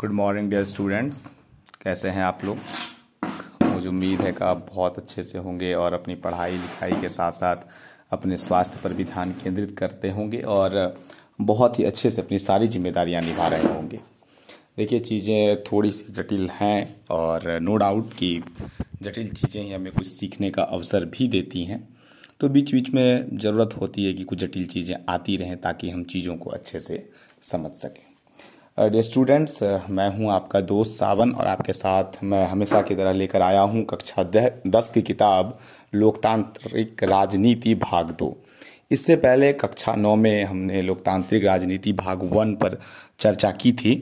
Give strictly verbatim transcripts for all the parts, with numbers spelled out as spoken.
Good morning dear students, कैसे हैं आप लोग। मुझे उम्मीद है कि आप बहुत अच्छे से होंगे और अपनी पढ़ाई लिखाई के साथ साथ अपने स्वास्थ्य पर भी ध्यान केंद्रित करते होंगे और बहुत ही अच्छे से अपनी सारी जिम्मेदारियां निभा रहे होंगे। देखिए, चीज़ें थोड़ी सी जटिल हैं और नो डाउट कि जटिल चीज़ें ही हमें कुछ सीखने का अवसर भी देती हैं, तो बीच बीच में ज़रूरत होती है कि कुछ जटिल चीज़ें आती रहें ताकि हम चीज़ों को अच्छे से समझ सकें। डियर स्टूडेंट्स, मैं हूं आपका दोस्त सावन और आपके साथ मैं हमेशा की तरह लेकर आया हूं कक्षा दस की किताब लोकतांत्रिक राजनीति भाग दो। इससे पहले कक्षा नौ में हमने लोकतांत्रिक राजनीति भाग वन पर चर्चा की थी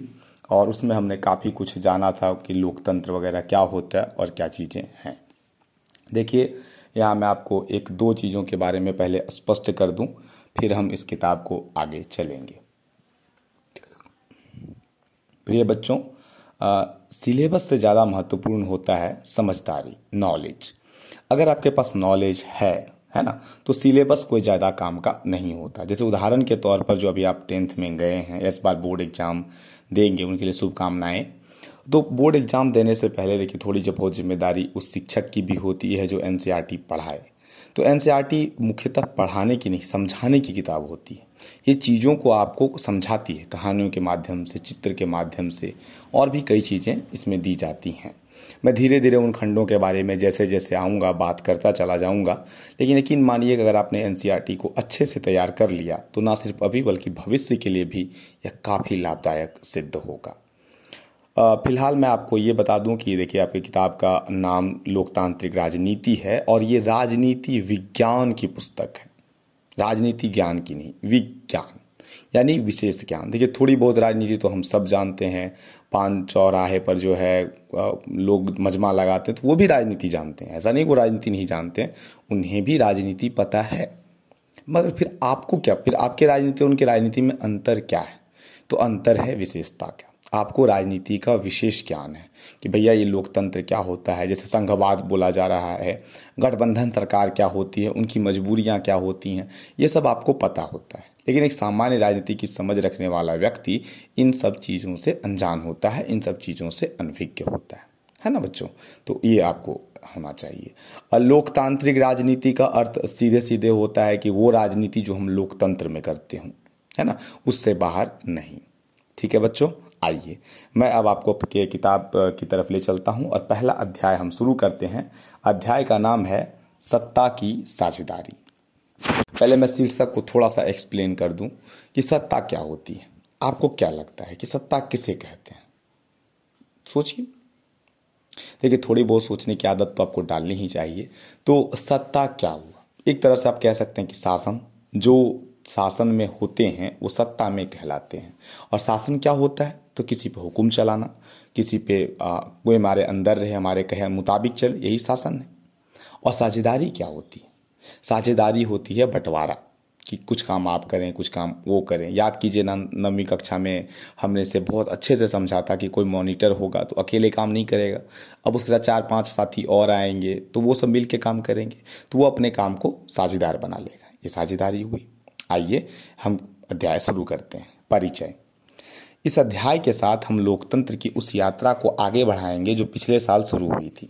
और उसमें हमने काफ़ी कुछ जाना था कि लोकतंत्र वगैरह क्या होता है और क्या चीज़ें हैं। देखिए, यहाँ मैं आपको एक दो चीज़ों के बारे में पहले स्पष्ट कर दूँ, फिर हम इस किताब को आगे चलेंगे। प्रिय बच्चों, सिलेबस से ज़्यादा महत्वपूर्ण होता है समझदारी, नॉलेज। अगर आपके पास नॉलेज है है ना, तो सिलेबस कोई ज़्यादा काम का नहीं होता। जैसे उदाहरण के तौर पर जो अभी आप टेंथ में गए हैं, इस बार बोर्ड एग्ज़ाम देंगे, उनके लिए शुभकामनाएं। तो बोर्ड एग्ज़ाम देने से पहले देखिए, थोड़ी जब बहुत जिम्मेदारी उस शिक्षक की भी होती है जो एनसीईआरटी पढ़ाए। तो एनसीईआरटी मुख्यतः पढ़ाने की नहीं, समझाने की किताब होती है। ये चीज़ों को आपको समझाती है, कहानियों के माध्यम से, चित्र के माध्यम से, और भी कई चीज़ें इसमें दी जाती हैं। मैं धीरे धीरे उन खंडों के बारे में जैसे जैसे आऊँगा बात करता चला जाऊँगा, लेकिन यकीन मानिए कि अगर आपने एनसीईआरटी को अच्छे से तैयार कर लिया तो ना सिर्फ अभी बल्कि भविष्य के लिए भी यह काफ़ी लाभदायक सिद्ध होगा। फिलहाल मैं आपको ये बता दूं कि देखिए, आपकी किताब का नाम लोकतांत्रिक राजनीति है और ये राजनीति विज्ञान की पुस्तक है, राजनीति ज्ञान की नहीं, विज्ञान यानी विशेष ज्ञान। देखिए, थोड़ी बहुत राजनीति तो हम सब जानते हैं, पांच चौराहे पर जो है लोग मजमा लगाते हैं तो वो भी राजनीति जानते हैं। ऐसा नहीं वो राजनीति नहीं जानते हैं, उन्हें भी राजनीति पता है, मगर फिर आपको क्या, फिर आपके राजनीति और उनकी राजनीति में अंतर क्या है। तो अंतर है विशेषता का। आपको राजनीति का विशेष ज्ञान है कि भैया ये लोकतंत्र क्या होता है, जैसे संघवाद बोला जा रहा है, गठबंधन सरकार क्या होती है, उनकी मजबूरियां क्या होती हैं, ये सब आपको पता होता है। लेकिन एक सामान्य राजनीति की समझ रखने वाला व्यक्ति इन सब चीज़ों से अनजान होता है, इन सब चीज़ों से अनभिज्ञ होता है, है ना बच्चों। तो ये आपको होना चाहिए। लोकतांत्रिक राजनीति का अर्थ सीधे सीधे होता है कि वो राजनीति जो हम लोकतंत्र में करते हों, है ना, उससे बाहर नहीं। ठीक है बच्चों, आइए मैं अब आपको के किताब की तरफ ले चलता हूं और पहला अध्याय हम शुरू करते हैं। अध्याय का नाम है सत्ता की साझेदारी। पहले मैं शीर्षक को थोड़ा सा एक्सप्लेन कर दूं कि सत्ता क्या होती है। आपको क्या लगता है कि सत्ता किसे कहते हैं? सोचिए। देखिए, थोड़ी बहुत सोचने की आदत तो आपको डालनी ही चाहिए। तो सत्ता क्या हुआ, एक तरह से आप कह सकते हैं कि शासन, जो शासन में होते हैं वो सत्ता में कहलाते हैं। और शासन क्या होता है? तो किसी पे हुक्म चलाना, किसी पे कोई हमारे अंदर रहे, हमारे कहे मुताबिक चले, यही शासन है। और साझेदारी क्या होती है? साझेदारी होती है बंटवारा, कि कुछ काम आप करें, कुछ काम वो करें। याद कीजिए ना, नवीं कक्षा में हमने इसे बहुत अच्छे से समझा था कि कोई मॉनिटर होगा तो अकेले काम नहीं करेगा। अब उसके साथ चार पांच साथी और आएंगे तो वो सब मिल के काम करेंगे, तो वो अपने काम को साझेदार बना लेगा। ये साझेदारी हुई। आइए हम अध्याय शुरू करते हैं। परिचय। इस अध्याय के साथ हम लोकतंत्र की उस यात्रा को आगे बढ़ाएंगे जो पिछले साल शुरू हुई थी।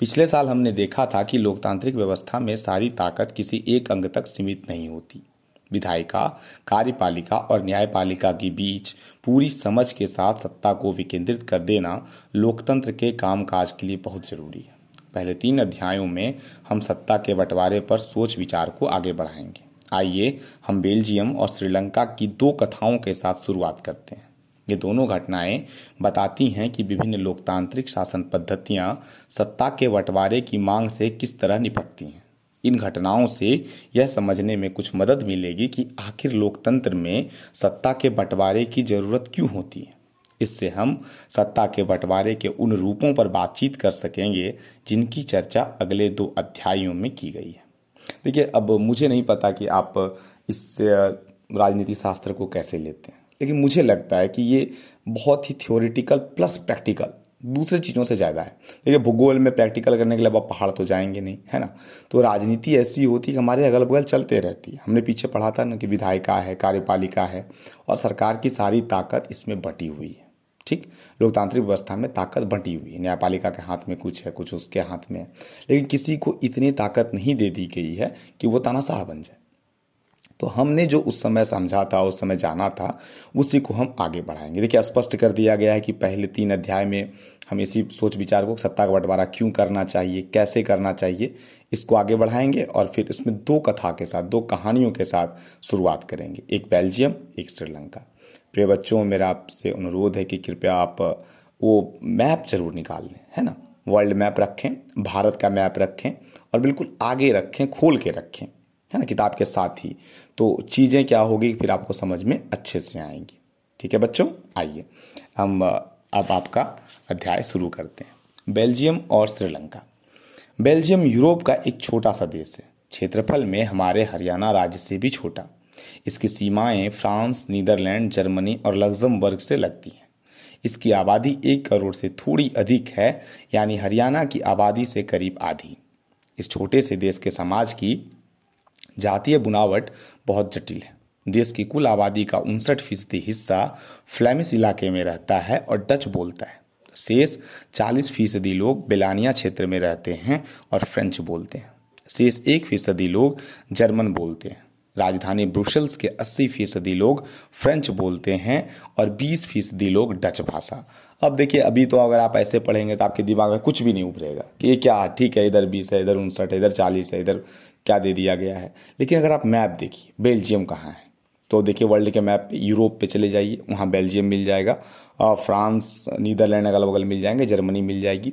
पिछले साल हमने देखा था कि लोकतांत्रिक व्यवस्था में सारी ताकत किसी एक अंग तक सीमित नहीं होती। विधायिका, कार्यपालिका और न्यायपालिका के बीच पूरी समझ के साथ सत्ता को विकेंद्रित कर देना लोकतंत्र के कामकाज के लिए बहुत जरूरी है। पहले तीन अध्यायों में हम सत्ता के बंटवारे पर सोच विचार को आगे बढ़ाएंगे। आइए हम बेल्जियम और श्रीलंका की दो कथाओं के साथ शुरुआत करते हैं। ये दोनों घटनाएं बताती हैं कि विभिन्न लोकतांत्रिक शासन पद्धतियां सत्ता के बंटवारे की मांग से किस तरह निपटती हैं। इन घटनाओं से यह समझने में कुछ मदद मिलेगी कि आखिर लोकतंत्र में सत्ता के बंटवारे की जरूरत क्यों होती है। इससे हम सत्ता के बंटवारे के उन रूपों पर बातचीत कर सकेंगे जिनकी चर्चा अगले दो अध्यायों में की गई है। देखिए, अब मुझे नहीं पता कि आप इस राजनीति शास्त्र को कैसे लेते हैं, लेकिन मुझे लगता है कि ये बहुत ही थ्योरेटिकल प्लस प्रैक्टिकल दूसरे चीज़ों से ज़्यादा है। देखिए, भूगोल में प्रैक्टिकल करने के लिए आप पहाड़ तो जाएंगे नहीं, है ना। तो राजनीति ऐसी होती है हमारे अगल बगल चलते रहती है। हमने पीछे पढ़ा था ना कि विधायिका है, कार्यपालिका है और सरकार की सारी ताकत इसमें बटी हुई है। ठीक, लोकतांत्रिक व्यवस्था में ताकत बंटी हुई है, न्यायपालिका के हाथ में कुछ है, कुछ उसके हाथ में है, लेकिन किसी को इतनी ताकत नहीं दे दी गई है कि वो तानाशाह बन जाए। तो हमने जो उस समय समझा था, उस समय जाना था, उसी को हम आगे बढ़ाएंगे। देखिए, स्पष्ट कर दिया गया है कि पहले तीन अध्याय में हम इसी सोच विचार को, सत्ता का बंटवारा क्यों करना चाहिए, कैसे करना चाहिए, इसको आगे बढ़ाएंगे और फिर इसमें दो कथा के साथ, दो कहानियों के साथ शुरुआत करेंगे, एक बेल्जियम, एक श्रीलंका। प्रिय बच्चों, मेरा आपसे अनुरोध है कि कृपया आप वो मैप जरूर निकाल लें, है ना, वर्ल्ड मैप रखें, भारत का मैप रखें और बिल्कुल आगे रखें, खोल के रखें, है ना, किताब के साथ ही। तो चीज़ें क्या होगी फिर आपको समझ में अच्छे से आएंगी। ठीक है बच्चों, आइए हम अब आपका अध्याय शुरू करते हैं, बेल्जियम और श्रीलंका। बेल्जियम यूरोप का एक छोटा सा देश है, क्षेत्रफल में हमारे हरियाणा राज्य से भी छोटा। इसकी सीमाएं फ्रांस, नीदरलैंड, जर्मनी और लग्जमबर्ग से लगती हैं। इसकी आबादी एक करोड़ से थोड़ी अधिक है, यानी हरियाणा की आबादी से करीब आधी। इस छोटे से देश के समाज की जातीय बुनावट बहुत जटिल है। देश की कुल आबादी का उनसठ फीसदी हिस्सा फ्लेमिश इलाके में रहता है और डच बोलता है। शेष चालीस फीसदी लोग बेलानिया क्षेत्र में रहते हैं और फ्रेंच बोलते हैं। शेष एक फीसदी लोग जर्मन बोलते हैं। राजधानी ब्रुसेल्स के अस्सी फीसदी लोग फ्रेंच बोलते हैं और बीस फीसदी लोग डच भाषा। अब देखिए, अभी तो अगर आप ऐसे पढ़ेंगे तो आपके दिमाग में कुछ भी नहीं उभरेगा कि ये क्या, ठीक है, इधर बीस है, इधर उनसठ है, इधर चालीस है, इधर क्या दे दिया गया है। लेकिन अगर आप मैप देखिए, बेल्जियम कहाँ है, तो देखिए वर्ल्ड के मैप पे यूरोप पे चले जाइए, वहाँ बेल्जियम मिल जाएगा और फ्रांस, नीदरलैंड अगल बगल मिल जाएंगे, जर्मनी मिल जाएगी।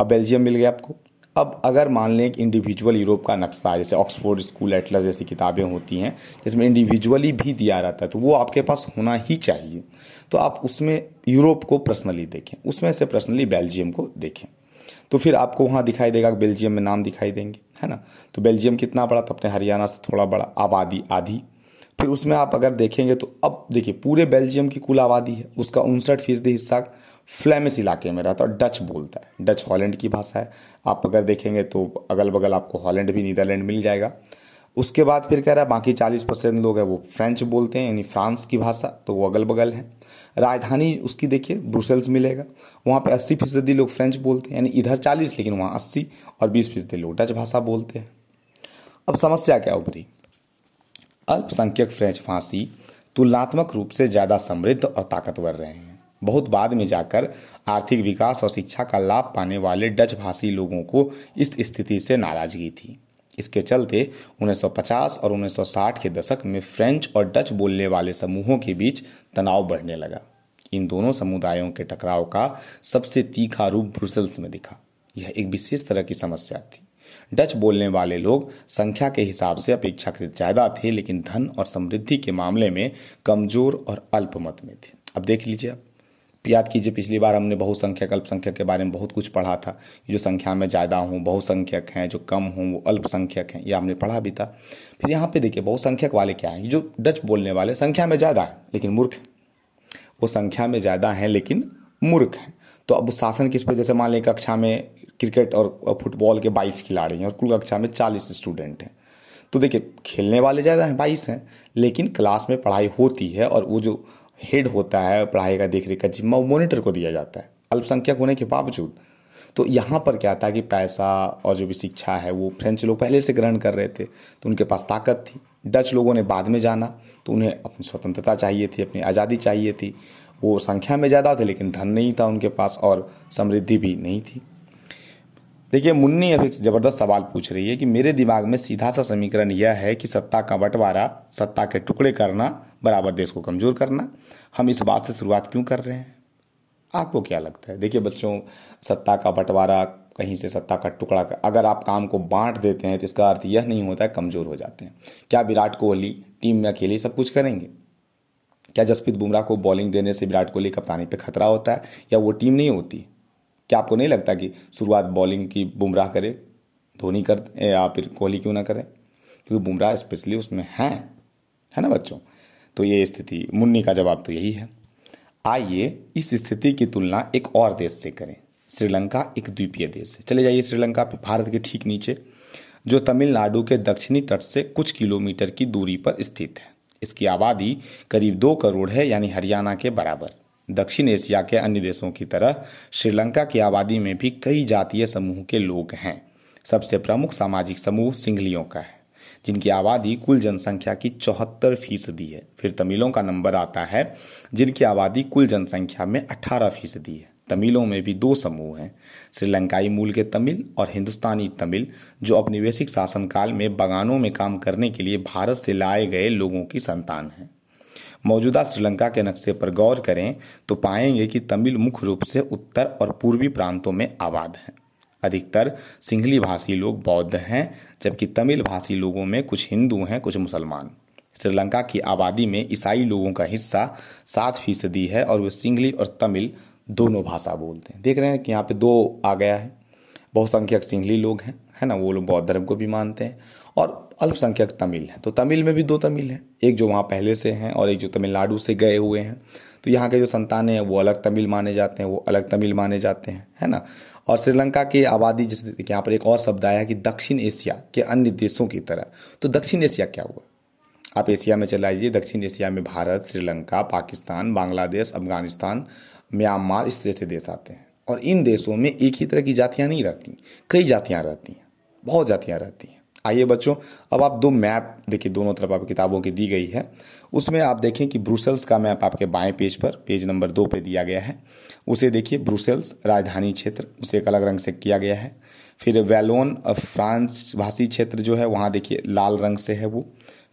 अब बेल्जियम मिल गया आपको। अब अगर मान लें कि इंडिविजुअल यूरोप का नक्शा, जैसे ऑक्सफोर्ड स्कूल एटलस जैसी किताबें होती हैं जिसमें इंडिविजुअली भी दिया रहता है, तो वो आपके पास होना ही चाहिए। तो आप उसमें यूरोप को पर्सनली देखें, उसमें से पर्सनली बेल्जियम को देखें, तो फिर आपको वहाँ दिखाई देगा, बेल्जियम में नाम दिखाई देंगे, है ना। तो बेल्जियम कितना बड़ा, तो अपने हरियाणा से थोड़ा बड़ा, आबादी आधी। फिर उसमें आप अगर देखेंगे तो अब देखिए, पूरे बेल्जियम की कुल आबादी है, उसका उनसठ फीसदी हिस्सा फ्लेमिश इलाके में रहता है और डच बोलता है। डच हॉलैंड की भाषा है। आप अगर देखेंगे तो अगल बगल आपको हॉलैंड भी, नीदरलैंड मिल जाएगा। उसके बाद फिर कह रहा है बाकी चालीस परसेंट लोग हैं वो फ्रेंच बोलते हैं, यानी फ्रांस की भाषा, तो वो अगल बगल है। राजधानी उसकी देखिए ब्रुसेल्स मिलेगा, वहाँ पे अस्सी फीसदी लोग फ्रेंच बोलते हैं, यानी इधर चालीस लेकिन वहाँ अस्सी, और बीस फीसदी लोग डच भाषा बोलते हैं। अब समस्या क्या उभरी, अल्पसंख्यक फ्रेंच भाषी तुलनात्मक रूप से ज़्यादा समृद्ध और ताकतवर रहे हैं। बहुत बाद में जाकर आर्थिक विकास और शिक्षा का लाभ पाने वाले डच भाषी लोगों को इस स्थिति से नाराजगी थी। इसके चलते उन्नीस सौ पचास और उन्नीस सौ साठ के दशक में फ्रेंच और डच बोलने वाले समूहों के बीच तनाव बढ़ने लगा। इन दोनों समुदायों के टकराव का सबसे तीखा रूप ब्रुसेल्स में दिखा। यह एक विशेष तरह की समस्या थी। डच बोलने वाले लोग संख्या के हिसाब से अपेक्षाकृत ज़्यादा थे, लेकिन धन और समृद्धि के मामले में कमजोर और अल्पमत में थे। अब देख लीजिए, आप याद कीजिए, पिछली बार हमने बहुसंख्यक अल्पसंख्यक के बारे में बहुत कुछ पढ़ा था। जो संख्या में ज़्यादा हों बहुसंख्यक हैं, जो कम हों वो अल्पसंख्यक हैं, यह हमने पढ़ा भी था। फिर यहाँ पे देखिए, बहुसंख्यक वाले क्या हैं, जो डच बोलने वाले संख्या में ज़्यादा हैं लेकिन मूर्ख हैं। वो संख्या में ज़्यादा हैं लेकिन मूर्ख हैं। तो अब शासन किस पर, जैसे मान लें कक्षा में क्रिकेट और फुटबॉल के बाईस खिलाड़ी हैं और कुल कक्षा में चालीस स्टूडेंट हैं, तो देखिए खेलने वाले ज़्यादा हैं, बाईस हैं, लेकिन क्लास में पढ़ाई होती है और वो जो हेड होता है पढ़ाई का, देखरेख का जिम्मा वो मॉनिटर को दिया जाता है, अल्पसंख्यक होने के बावजूद। तो यहाँ पर क्या था कि पैसा और जो भी शिक्षा है वो फ्रेंच लोग पहले से ग्रहण कर रहे थे, तो उनके पास ताकत थी। डच लोगों ने बाद में जाना, तो उन्हें अपनी स्वतंत्रता चाहिए थी, अपनी आज़ादी चाहिए थी। वो संख्या में ज़्यादा थे लेकिन धन नहीं था उनके पास और समृद्धि भी नहीं थी। देखिए, मुन्नी अब एक ज़बरदस्त सवाल पूछ रही है कि मेरे दिमाग में सीधा सा समीकरण यह है कि सत्ता का बंटवारा, सत्ता के टुकड़े करना बराबर देश को कमज़ोर करना। हम इस बात से शुरुआत क्यों कर रहे हैं, आपको क्या लगता है? देखिए बच्चों, सत्ता का बंटवारा कहीं से सत्ता का टुकड़ा कर, अगर आप काम को बांट देते हैं तो इसका अर्थ यह नहीं होता है कमज़ोर हो जाते हैं। क्या विराट कोहली टीम में अकेले सब कुछ करेंगे? क्या जसप्रीत बुमराह को बॉलिंग देने से विराट कोहली कप्तानी पर खतरा होता है या वो टीम नहीं होती? क्या आपको नहीं लगता कि शुरुआत बॉलिंग की बुमराह करे, धोनी कर, या फिर कोहली क्यों ना करे, क्योंकि बुमराह स्पेशली उसमें है, है ना बच्चों? तो ये स्थिति, मुन्नी का जवाब तो यही है। आइए इस स्थिति की तुलना एक और देश से करें। श्रीलंका एक द्वीपीय देश है। चले जाइए श्रीलंका पे, भारत के ठीक नीचे, जो तमिलनाडु के दक्षिणी तट से कुछ किलोमीटर की दूरी पर स्थित है। इसकी आबादी करीब दो करोड़ है, यानी हरियाणा के बराबर। दक्षिण एशिया के अन्य देशों की तरह श्रीलंका की आबादी में भी कई जातीय समूह के लोग हैं। सबसे प्रमुख सामाजिक समूह सिंघलियों का है, जिनकी आबादी कुल जनसंख्या की चौहत्तर फीसदी है। फिर तमिलों का नंबर आता है, जिनकी आबादी कुल जनसंख्या में अठारह फीसदी है। तमिलों में भी दो समूह हैं, श्रीलंकाई मूल के तमिल और हिंदुस्तानी तमिल, जो औपनिवेशिक शासनकाल में बगानों में काम करने के लिए भारत से लाए गए लोगों की संतान हैं। मौजूदा श्रीलंका के नक्शे पर गौर करें तो पाएंगे कि तमिल मुख्य रूप से उत्तर और पूर्वी प्रांतों में आबाद हैं। अधिकतर सिंहली भाषी लोग बौद्ध हैं, जबकि तमिल भाषी लोगों में कुछ हिंदू हैं, कुछ मुसलमान। श्रीलंका की आबादी में ईसाई लोगों का हिस्सा सात फीसदी है और वे सिंहली और तमिल दोनों भाषा बोलते हैं। देख रहे हैं कि यहाँ पे दो आ गया है। बहुसंख्यक सिंहली लोग हैं, है ना, वो लोग बौद्ध धर्म को भी मानते हैं, और अल्पसंख्यक तमिल हैं। तो तमिल में भी दो तमिल हैं, एक जो वहाँ पहले से हैं और एक जो तमिलनाडु से गए हुए हैं। तो यहाँ के जो संतान हैं वो अलग तमिल माने जाते हैं, वो अलग तमिल माने जाते हैं, है ना। और श्रीलंका की आबादी, जैसे यहाँ पर एक और शब्द आया कि दक्षिण एशिया के अन्य देशों की तरह, तो दक्षिण एशिया क्या हुआ? आप एशिया में चले आइए। दक्षिण एशिया में भारत, श्रीलंका, पाकिस्तान, बांग्लादेश, अफगानिस्तान, म्यांमार, इस तरह से देश आते हैं। और इन देशों में एक ही तरह की जातियाँ नहीं रहती, कई जातियाँ रहती हैं, बहुत जातियाँ रहती हैं। आइए बच्चों, अब आप दो मैप देखिए, दोनों तरफ आप किताबों की दी गई है। उसमें आप देखें कि ब्रुसेल्स का मैप आपके बाएं पेज पर, पेज नंबर दो पे दिया गया है। उसे देखिए, ब्रुसेल्स राजधानी क्षेत्र, उसे एक अलग रंग से किया गया है। फिर वैलोन फ्रांस भाषी क्षेत्र जो है, वहाँ देखिए लाल रंग से है वो।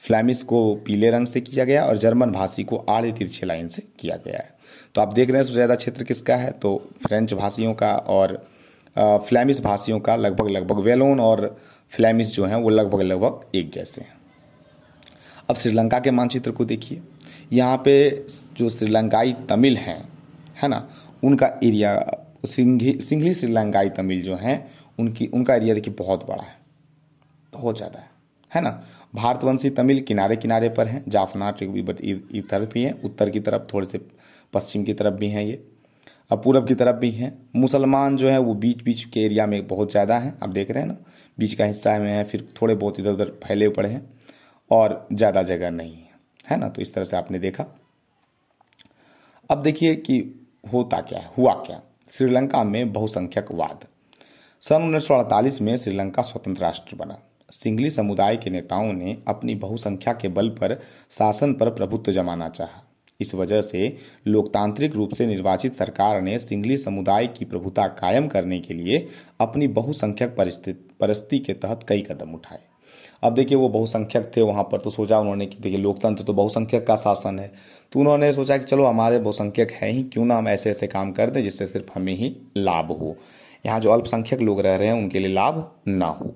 फ्लेमिश को पीले रंग से किया गया और जर्मन भाषी को आड़े तिरछे लाइन से किया गया है। तो आप देख रहे हैं सबसे ज़्यादा क्षेत्र किसका है, तो फ्रेंच भाषियों का और फ्लेमिश भाषियों का। लगभग लगभग वेलोन और फ्लेमिश जो हैं वो लगभग लगभग एक जैसे हैं। अब श्रीलंका के मानचित्र को देखिए, यहाँ पे जो श्रीलंकाई तमिल हैं, है ना, उनका एरिया, सिंघली सिंघली श्रीलंकाई तमिल जो हैं उनकी उनका एरिया देखिए बहुत बड़ा है, बहुत ज़्यादा है, है ना। भारतवंशी तमिल किनारे किनारे पर हैं, जाफना की तरफ भी हैं, उत्तर की तरफ, थोड़े से पश्चिम की तरफ भी हैं ये, अब पूरब की तरफ भी हैं। मुसलमान जो है वो बीच बीच के एरिया में बहुत ज़्यादा हैं, आप देख रहे हैं ना, बीच का हिस्सा में है, फिर थोड़े बहुत इधर उधर फैले पड़े हैं और ज़्यादा जगह नहीं है, है ना। तो इस तरह से आपने देखा। अब देखिए कि होता क्या है, हुआ क्या श्रीलंका में बहुसंख्यकवाद। सन उन्नीस सौ अड़तालीस में श्रीलंका स्वतंत्र राष्ट्र बना। सिंघली समुदाय के नेताओं ने अपनी बहुसंख्या के बल पर शासन पर प्रभुत्व जमाना चाहा। इस वजह से लोकतांत्रिक रूप से निर्वाचित सरकार ने सिंघली समुदाय की प्रभुता कायम करने के लिए अपनी बहुसंख्यक परिस्थिति के तहत कई कदम उठाए। अब देखिए, वो बहुसंख्यक थे वहाँ पर, तो सोचा उन्होंने कि देखिए लोकतंत्र तो बहुसंख्यक का शासन है, तो उन्होंने सोचा कि चलो हमारे बहुसंख्यक हैं ही, क्यों ना हम ऐसे ऐसे काम कर दें जिससे सिर्फ हमें ही लाभ हो, यहाँ जो अल्पसंख्यक लोग रह रहे हैं उनके लिए लाभ ना हो।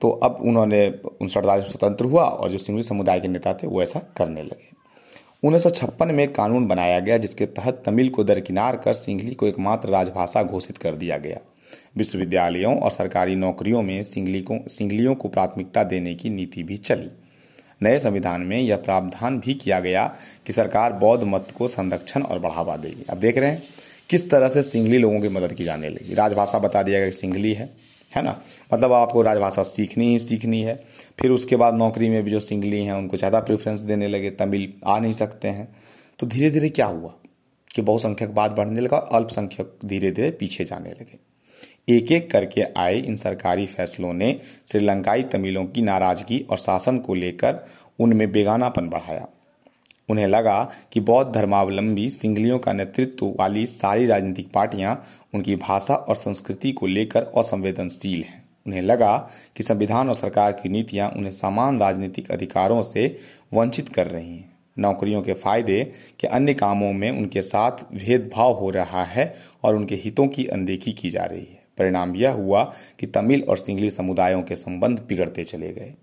तो अब उन्होंने उनसठ अड़तालीस में स्वतंत्र हुआ और जो सिंघली समुदाय के नेता थे वो ऐसा करने लगे। उन्नीस सौ छप्पन में एक कानून बनाया गया जिसके तहत तमिल को दरकिनार कर सिंघली को एकमात्र राजभाषा घोषित कर दिया गया। विश्वविद्यालयों और सरकारी नौकरियों में सिंघली को सिंघलियों को प्राथमिकता देने की नीति भी चली। नए संविधान में यह प्रावधान भी किया गया कि सरकार बौद्ध मत को संरक्षण और बढ़ावा देगी। अब देख रहे हैं किस तरह से सिंघली लोगों की मदद की जाने लगी। राजभाषा बता दिया गया कि सिंघली है, है ना, मतलब आपको राजभाषा सीखनी ही सीखनी है। फिर उसके बाद नौकरी में भी जो सिंघली हैं उनको ज़्यादा प्रेफरेंस देने लगे, तमिल आ नहीं सकते हैं। तो धीरे धीरे क्या हुआ कि बहुसंख्यकवाद बढ़ने लगा, अल्पसंख्यक धीरे धीरे पीछे जाने लगे। एक एक करके आए इन सरकारी फैसलों ने श्रीलंकाई तमिलों की नाराजगी और शासन को लेकर उनमें बेगानापन बढ़ाया। उन्हें लगा कि बौद्ध धर्मावलंबी सिंघलियों का नेतृत्व वाली सारी राजनीतिक पार्टियां उनकी भाषा और संस्कृति को लेकर असंवेदनशील हैं। उन्हें लगा कि संविधान और सरकार की नीतियां उन्हें समान राजनीतिक अधिकारों से वंचित कर रही हैं। नौकरियों के फायदे के अन्य कामों में उनके साथ भेदभाव हो रहा है और उनके हितों की अनदेखी की जा रही है। परिणाम यह हुआ कि तमिल और सिंघली समुदायों के संबंध बिगड़ते चले गए।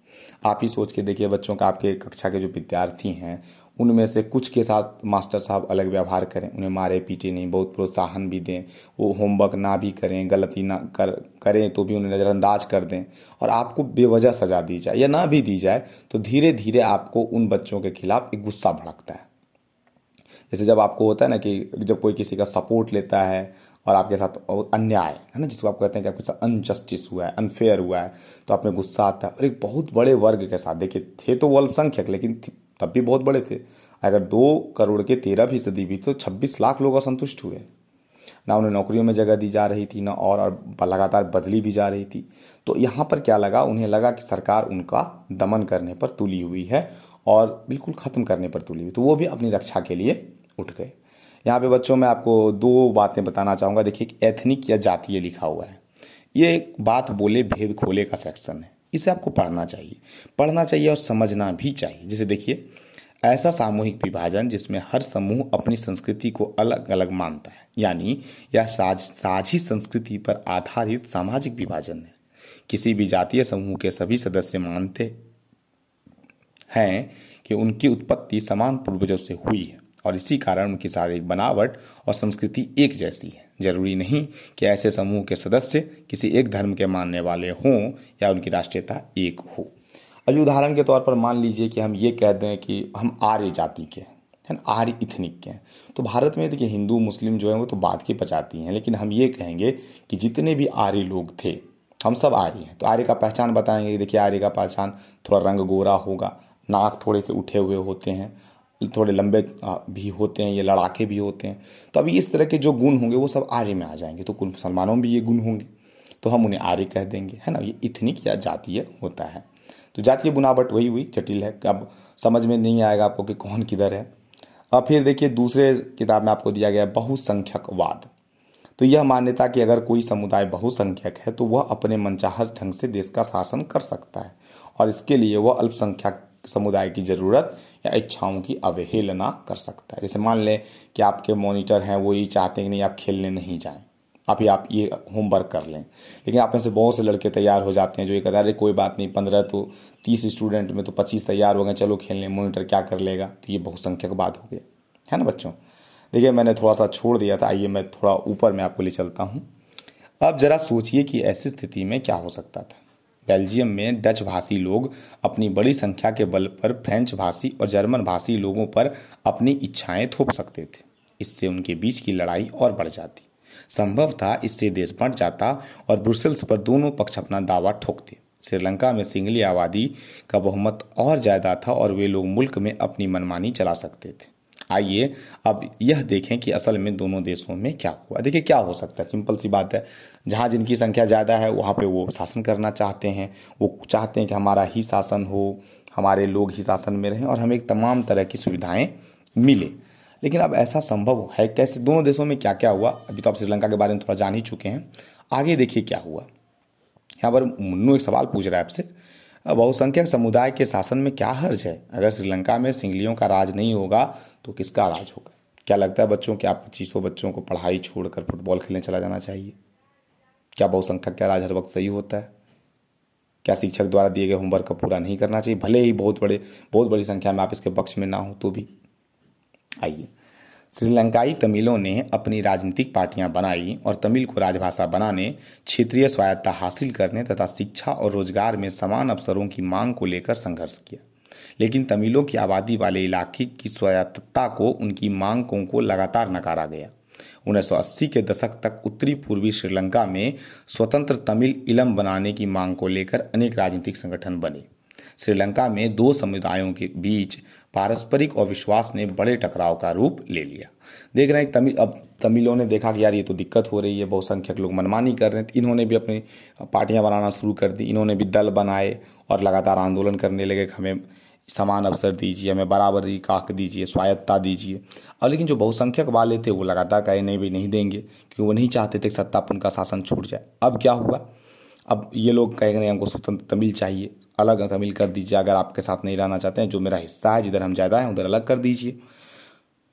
आप ही सोच के देखिए बच्चों का, आपके कक्षा के जो विद्यार्थी हैं उनमें से कुछ के साथ मास्टर साहब अलग व्यवहार करें, उन्हें मारे पीटे नहीं, बहुत प्रोत्साहन भी दें, वो होमवर्क ना भी करें, गलती ना कर करें तो भी उन्हें नज़रअंदाज कर दें, और आपको बेवजह सजा दी जाए या ना भी दी जाए, तो धीरे धीरे आपको उन बच्चों के खिलाफ एक गुस्सा भड़कता है। जैसे जब आपको होता है ना कि जब कोई किसी का सपोर्ट लेता है और आपके साथ अन्याय, है ना, जिसको आप कहते हैं कि आपके साथ अनजस्टिस हुआ है, अनफेयर हुआ है, तो आप में गुस्सा आता है। और एक बहुत बड़े वर्ग के साथ, देखिए थे तो वो अल्पसंख्यक, लेकिन तब भी बहुत बड़े थे, अगर दो करोड़ के तेरह फीसदी भी तो छब्बीस लाख लोग असंतुष्ट हुए। ना उन्हें नौकरियों में जगह दी जा रही थी, ना और, और लगातार बदली भी जा रही थी। तो यहाँ पर क्या लगा, उन्हें लगा कि सरकार उनका दमन करने पर तुली हुई है और बिल्कुल ख़त्म करने पर तुली हुई, तो वो भी अपनी रक्षा के लिए उठ गए। यहाँ पे बच्चों मैं आपको दो बातें बताना चाहूँगा। देखिए, एक एथनिक या जातीय लिखा हुआ है, ये एक बात बोले भेद खोले का सेक्शन है, इसे आपको पढ़ना चाहिए पढ़ना चाहिए और समझना भी चाहिए। जैसे देखिए, ऐसा सामूहिक विभाजन जिसमें हर समूह अपनी संस्कृति को अलग अलग मानता है, यानी यह साझ साझी संस्कृति पर आधारित सामाजिक विभाजन है। किसी भी जातीय समूह के सभी सदस्य मानते हैं कि उनकी उत्पत्ति समान पूर्वजों से हुई है और इसी कारण उनकी शारीरिक बनावट और संस्कृति एक जैसी है। जरूरी नहीं कि ऐसे समूह के सदस्य किसी एक धर्म के मानने वाले हों या उनकी राष्ट्रीयता एक हो। अभी उदाहरण के तौर पर मान लीजिए कि हम ये कह दें कि हम आर्य जाति के हैं, है ना, आर्य इथनिक के हैं। तो भारत में देखिए, हिंदू मुस्लिम जो है वो तो बात की बचाती हैं, लेकिन हम ये कहेंगे कि जितने भी आर्य लोग थे हम सब आर्य हैं। तो आर्य का पहचान बताएंगे, देखिए आर्य का पहचान थोड़ा रंग गोरा होगा, नाक थोड़े से उठे हुए होते हैं, थोड़े लंबे भी होते हैं, ये लड़ाके भी होते हैं। तो अभी इस तरह के जो गुण होंगे वो सब आर्य में आ जाएंगे। तो कुछ मुसलमानों में भी ये गुण होंगे तो हम उन्हें आर्य कह देंगे, है ना। ये इथनिक या जातीय होता है। तो जातीय बुनावट वही हुई, जटिल है, अब समझ में नहीं आएगा आपको कि कौन किधर है। और फिर देखिए, दूसरे किताब में आपको दिया गया बहुसंख्यकवाद। तो यह मान्यता कि अगर कोई समुदाय बहुसंख्यक है तो वह अपने मनचाहा ढंग से देश का शासन कर सकता है और इसके लिए वह अल्पसंख्यक समुदाय की ज़रूरत या इच्छाओं की अवहेलना कर सकता है। जैसे मान लें कि आपके मॉनिटर हैं, वो ये चाहते हैं कि नहीं आप खेलने नहीं जाएं, आप या आप ये होमवर्क कर लें, लेकिन आप में से बहुत से लड़के तैयार हो जाते हैं जो ये कहते हैं कोई बात नहीं, पंद्रह तो तीस स्टूडेंट में तो पच्चीस तैयार हो गए, चलो खेलने, मॉनिटर क्या कर लेगा। तो ये बहुसंख्यक बात हो गया, है ना बच्चों। देखिए मैंने थोड़ा सा छोड़ दिया था, आइए मैं थोड़ा ऊपर में आपको ले चलता हूँ। अब जरा सोचिए कि ऐसी स्थिति में क्या हो सकता था। बेल्जियम में डच भाषी लोग अपनी बड़ी संख्या के बल पर फ्रेंच भाषी और जर्मन भाषी लोगों पर अपनी इच्छाएं थोप सकते थे। इससे उनके बीच की लड़ाई और बढ़ जाती, संभव था इससे देश बंट जाता और ब्रुसेल्स पर दोनों पक्ष अपना दावा ठोकते। श्रीलंका में सिंगली आबादी का बहुमत और ज़्यादा था और वे लोग मुल्क में अपनी मनमानी चला सकते थे। आइए अब यह देखें कि असल में दोनों देशों में क्या हुआ। देखिए क्या हो सकता है, सिंपल सी बात है, जहाँ जिनकी संख्या ज़्यादा है वहाँ पे वो शासन करना चाहते हैं, वो चाहते हैं कि हमारा ही शासन हो, हमारे लोग ही शासन में रहें और हमें तमाम तरह की सुविधाएं मिले। लेकिन अब ऐसा संभव है कैसे, दोनों देशों में क्या क्या हुआ। अभी तो आप श्रीलंका के बारे में थोड़ा जान ही चुके हैं, आगे देखिए क्या हुआ। यहाँ पर मुन्नू एक सवाल पूछ रहा है आपसे, बहुसंख्यक समुदाय के शासन में क्या हर्ज है, अगर श्रीलंका में सिंगलियों का राज नहीं होगा तो किसका राज होगा। क्या लगता है बच्चों, क्या पच्चीसों बच्चों को पढ़ाई छोड़कर फुटबॉल खेलने चला जाना चाहिए? क्या बहुसंख्यक का राज हर वक्त सही होता है? क्या शिक्षक द्वारा दिए गए होमवर्क का पूरा नहीं करना चाहिए, भले ही बहुत बड़े बहुत बड़ी संख्या में आप इसके पक्ष में ना हो तो भी। आइए, श्रीलंकाई तमिलों ने अपनी राजनीतिक पार्टियां बनाई और तमिल को राजभाषा बनाने, क्षेत्रीय स्वायत्ता हासिल करने तथा शिक्षा और रोजगार में समान अवसरों की मांग को लेकर संघर्ष किया। लेकिन तमिलों की आबादी वाले इलाके की स्वायत्तता को, उनकी मांगों को लगातार नकारा गया। उन्नीस सौ अस्सी के दशक तक उत्तरी पूर्वी श्रीलंका में स्वतंत्र तमिल इलम बनाने की मांग को लेकर अनेक राजनीतिक संगठन बने। श्रीलंका में दो समुदायों के बीच पारस्परिक अविश्वास ने बड़े टकराव का रूप ले लिया। देख रहे हैं तमिल, अब तमिलों ने देखा कि यार ये तो दिक्कत हो रही है, बहुसंख्यक लोग मनमानी कर रहे हैं, तो इन्होंने भी अपनी पार्टियां बनाना शुरू कर दी। इन्होंने भी दल बनाए और लगातार आंदोलन करने लगे, हमें समान अवसर दीजिए, हमें बराबरी का हक दीजिए, स्वायत्ता दीजिए। और लेकिन जो बहुसंख्यक वाले थे वो लगातार कहे नहीं भी नहीं देंगे, क्योंकि वो नहीं चाहते थे सत्तापन का शासन छूट जाए। अब क्या हुआ, अब ये लोग कहेंगे हमको स्वतंत्र तमिल चाहिए, अलग तमिल कर दीजिए, अगर आपके साथ नहीं रहना चाहते हैं, जो मेरा हिस्सा है जिधर हम ज़्यादा हैं उधर अलग कर दीजिए।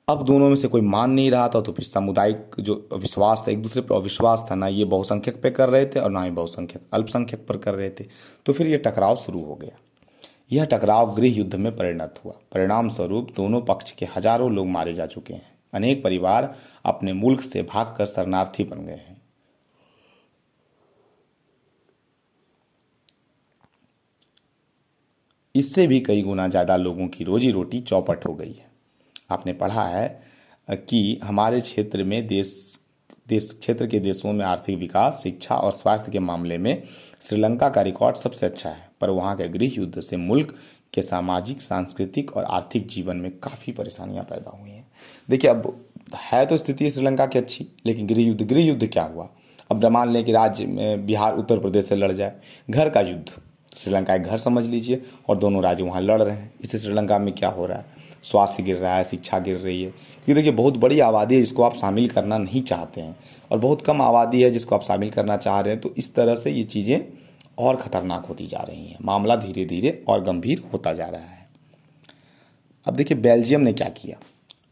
अब दोनों में से कोई मान नहीं रहा था, तो फिर सामुदायिक जो विश्वास था, एक दूसरे पर अविश्वास था, ना ये बहुसंख्यक पे कर रहे थे और ना ही बहुसंख्यक अल्पसंख्यक पर कर रहे थे। तो फिर ये टकराव शुरू हो गया। यह टकराव गृह युद्ध में परिणत हुआ। परिणाम स्वरूप दोनों पक्ष के हजारों लोग मारे जा चुके हैं, अनेक परिवार अपने मुल्क से भागकर शरणार्थी बन गए हैं। इससे भी कई गुना ज़्यादा लोगों की रोजी रोटी चौपट हो गई है। आपने पढ़ा है कि हमारे क्षेत्र में देश देश क्षेत्र के देशों में आर्थिक विकास, शिक्षा और स्वास्थ्य के मामले में श्रीलंका का रिकॉर्ड सबसे अच्छा है। पर वहाँ के गृह युद्ध से मुल्क के सामाजिक, सांस्कृतिक और आर्थिक जीवन में काफ़ी परेशानियां पैदा हुई हैं। देखिए, अब है तो स्थिति श्रीलंका की अच्छी, लेकिन गृह युद्ध गृह युद्ध क्या हुआ? अब मान लें कि राज्य में बिहार उत्तर प्रदेश से लड़ जाए, घर का युद्ध, श्रीलंका एक घर समझ लीजिए और दोनों राज्य वहाँ लड़ रहे हैं। इससे श्रीलंका में क्या हो रहा है? स्वास्थ्य गिर रहा है, शिक्षा गिर रही है, क्योंकि देखिए बहुत बड़ी आबादी है जिसको आप शामिल करना नहीं चाहते हैं और बहुत कम आबादी है जिसको आप शामिल करना चाह रहे हैं। तो इस तरह से ये चीज़ें और ख़तरनाक होती जा रही हैं, मामला धीरे धीरे और गंभीर होता जा रहा है। अब देखिए बेल्जियम ने क्या किया।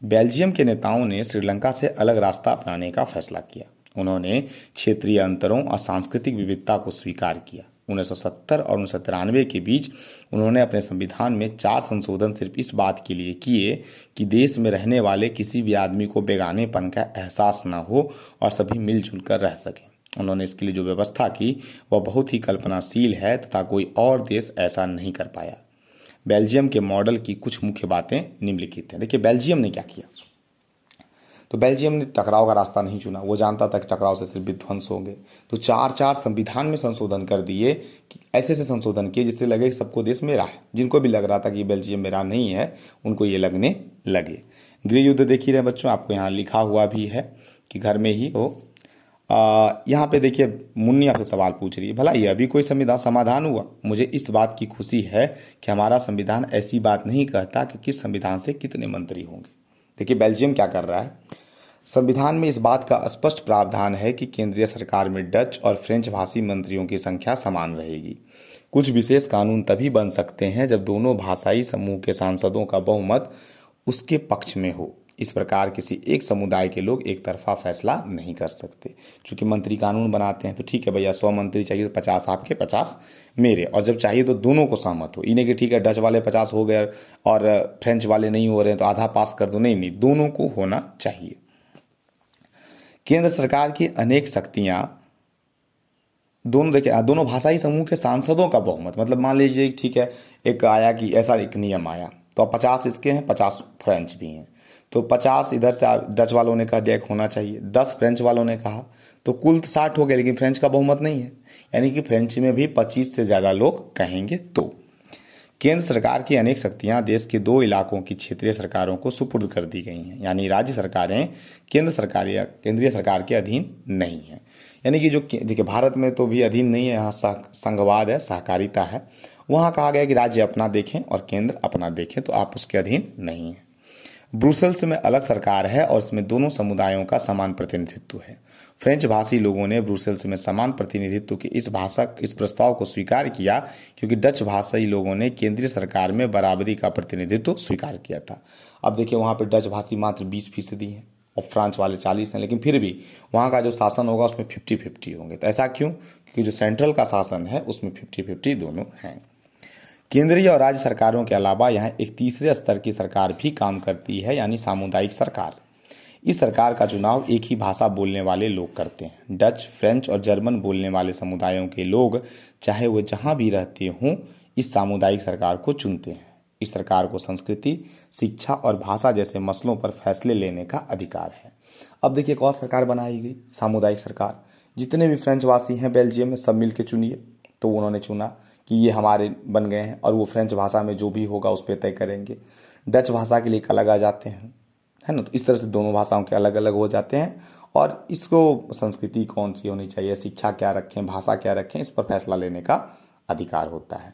बेल्जियम के नेताओं ने श्रीलंका से अलग रास्ता अपनाने का फैसला किया। उन्होंने क्षेत्रीय अंतरों और सांस्कृतिक विविधता को स्वीकार किया। उन्नीस सौ सत्तर और उन्नीस सौ तिरानवे के बीच उन्होंने अपने संविधान में चार संशोधन सिर्फ इस बात के लिए किए कि देश में रहने वाले किसी भी आदमी को बेगानेपन का एहसास ना हो और सभी मिलजुल कर रह सकें। उन्होंने इसके लिए जो व्यवस्था की वह बहुत ही कल्पनाशील है तथा कोई और देश ऐसा नहीं कर पाया। बेल्जियम के मॉडल की कुछ मुख्य बातें निम्नलिखित हैं। देखिए बेल्जियम ने क्या किया। तो बेल्जियम ने टकराव का रास्ता नहीं चुना। वो जानता था कि टकराव से सिर्फ विध्वंस होंगे, तो चार चार संविधान में संशोधन कर दिए, कि ऐसे ऐसे संशोधन किए जिससे लगे सबको देश मेरा है। जिनको भी लग रहा था कि बेल्जियम मेरा नहीं है, उनको ये लगने लगे। गृह युद्ध देख ही रहे बच्चों, आपको यहाँ लिखा हुआ भी है कि घर में ही हो। आ, यहाँ पे देखिए मुन्नी आपसे सवाल पूछ रही है, भला यह भी कोई संविधान समाधान हुआ? मुझे इस बात की खुशी है कि हमारा संविधान ऐसी बात नहीं कहता कि किस संविधान से कितने मंत्री होंगे। देखिए बेल्जियम क्या कर रहा है, संविधान में इस बात का स्पष्ट प्रावधान है कि केंद्रीय सरकार में डच और फ्रेंच भाषी मंत्रियों की संख्या समान रहेगी। कुछ विशेष कानून तभी बन सकते हैं जब दोनों भाषाई समूह के सांसदों का बहुमत उसके पक्ष में हो। इस प्रकार किसी एक समुदाय के लोग एक तरफा फैसला नहीं कर सकते। चूँकि मंत्री कानून बनाते हैं तो ठीक है भैया, सौ मंत्री चाहिए तो पचास आपके पचास मेरे, और जब चाहिए तो दोनों को सहमत हो। इन्हें कि ठीक है डच वाले पचास हो गए और फ्रेंच वाले नहीं हो रहे हैं तो आधा पास कर दो, नहीं नहीं दोनों को होना चाहिए। केंद्र सरकार की अनेक शक्तियाँ दोनों देखिए दोनों भाषाई समूह के सांसदों का बहुमत, मतलब मान लीजिए ठीक है एक आया कि ऐसा एक नियम आया तो अब पचास इसके हैं, पचास फ्रेंच भी हैं, तो पचास इधर से डच वालों ने कहा देख होना चाहिए, दस फ्रेंच वालों ने कहा, तो कुल साठ हो गए, लेकिन फ्रेंच का बहुमत नहीं है, यानी कि फ्रेंच में भी पच्चीस से ज़्यादा लोग कहेंगे। तो केंद्र सरकार की अनेक शक्तियां देश के दो इलाकों की क्षेत्रीय सरकारों को सुपुर्द कर दी गई हैं, यानी राज्य सरकारें केंद्र सरकार या केंद्रीय सरकार के अधीन नहीं हैं। यानी कि जो देखिए भारत में तो भी अधीन नहीं है, यहाँ संघवाद है, सहकारिता है, वहाँ कहा गया कि राज्य अपना देखें और केंद्र अपना देखें, तो आप उसके अधीन नहीं हैं। ब्रुसेल्स में अलग सरकार है और इसमें दोनों समुदायों का समान प्रतिनिधित्व है। फ्रेंच भाषी लोगों ने ब्रुसेल्स में समान प्रतिनिधित्व के इस भाषा इस प्रस्ताव को स्वीकार किया, क्योंकि डच भाषी लोगों ने केंद्रीय सरकार में बराबरी का प्रतिनिधित्व स्वीकार किया था। अब देखिए वहाँ पे डच भाषी मात्र बीस फीसदी हैं और फ्रांस वाले चालीस हैं, लेकिन फिर भी वहाँ का जो शासन होगा उसमें फिफ्टी फिफ्टी होंगे। तो ऐसा क्यों? क्योंकि जो सेंट्रल का शासन है उसमें फिफ्टी फिफ्टी दोनों हैं। केंद्रीय और राज्य सरकारों के अलावा यहाँ एक तीसरे स्तर की सरकार भी काम करती है, यानी सामुदायिक सरकार। इस सरकार का चुनाव एक ही भाषा बोलने वाले लोग करते हैं। डच, फ्रेंच और जर्मन बोलने वाले समुदायों के लोग, चाहे वे जहाँ भी रहते हों, इस सामुदायिक सरकार को चुनते हैं। इस सरकार को संस्कृति, शिक्षा और भाषा जैसे मसलों पर फैसले लेने का अधिकार है। अब देखिए एक और सरकार बनाई गई, सामुदायिक सरकार। जितने भी फ्रेंचवासी हैं बेल्जियम में, सब मिल के चुनिए, तो उन्होंने चुना कि ये हमारे बन गए हैं और वो फ्रेंच भाषा में जो भी होगा उस पर तय करेंगे। डच भाषा के लिए अलग आ जाते हैं, है ना। तो इस तरह से दोनों भाषाओं के अलग अलग हो जाते हैं और इसको संस्कृति कौन सी होनी चाहिए, शिक्षा क्या रखें, भाषा क्या रखें, इस पर फैसला लेने का अधिकार होता है।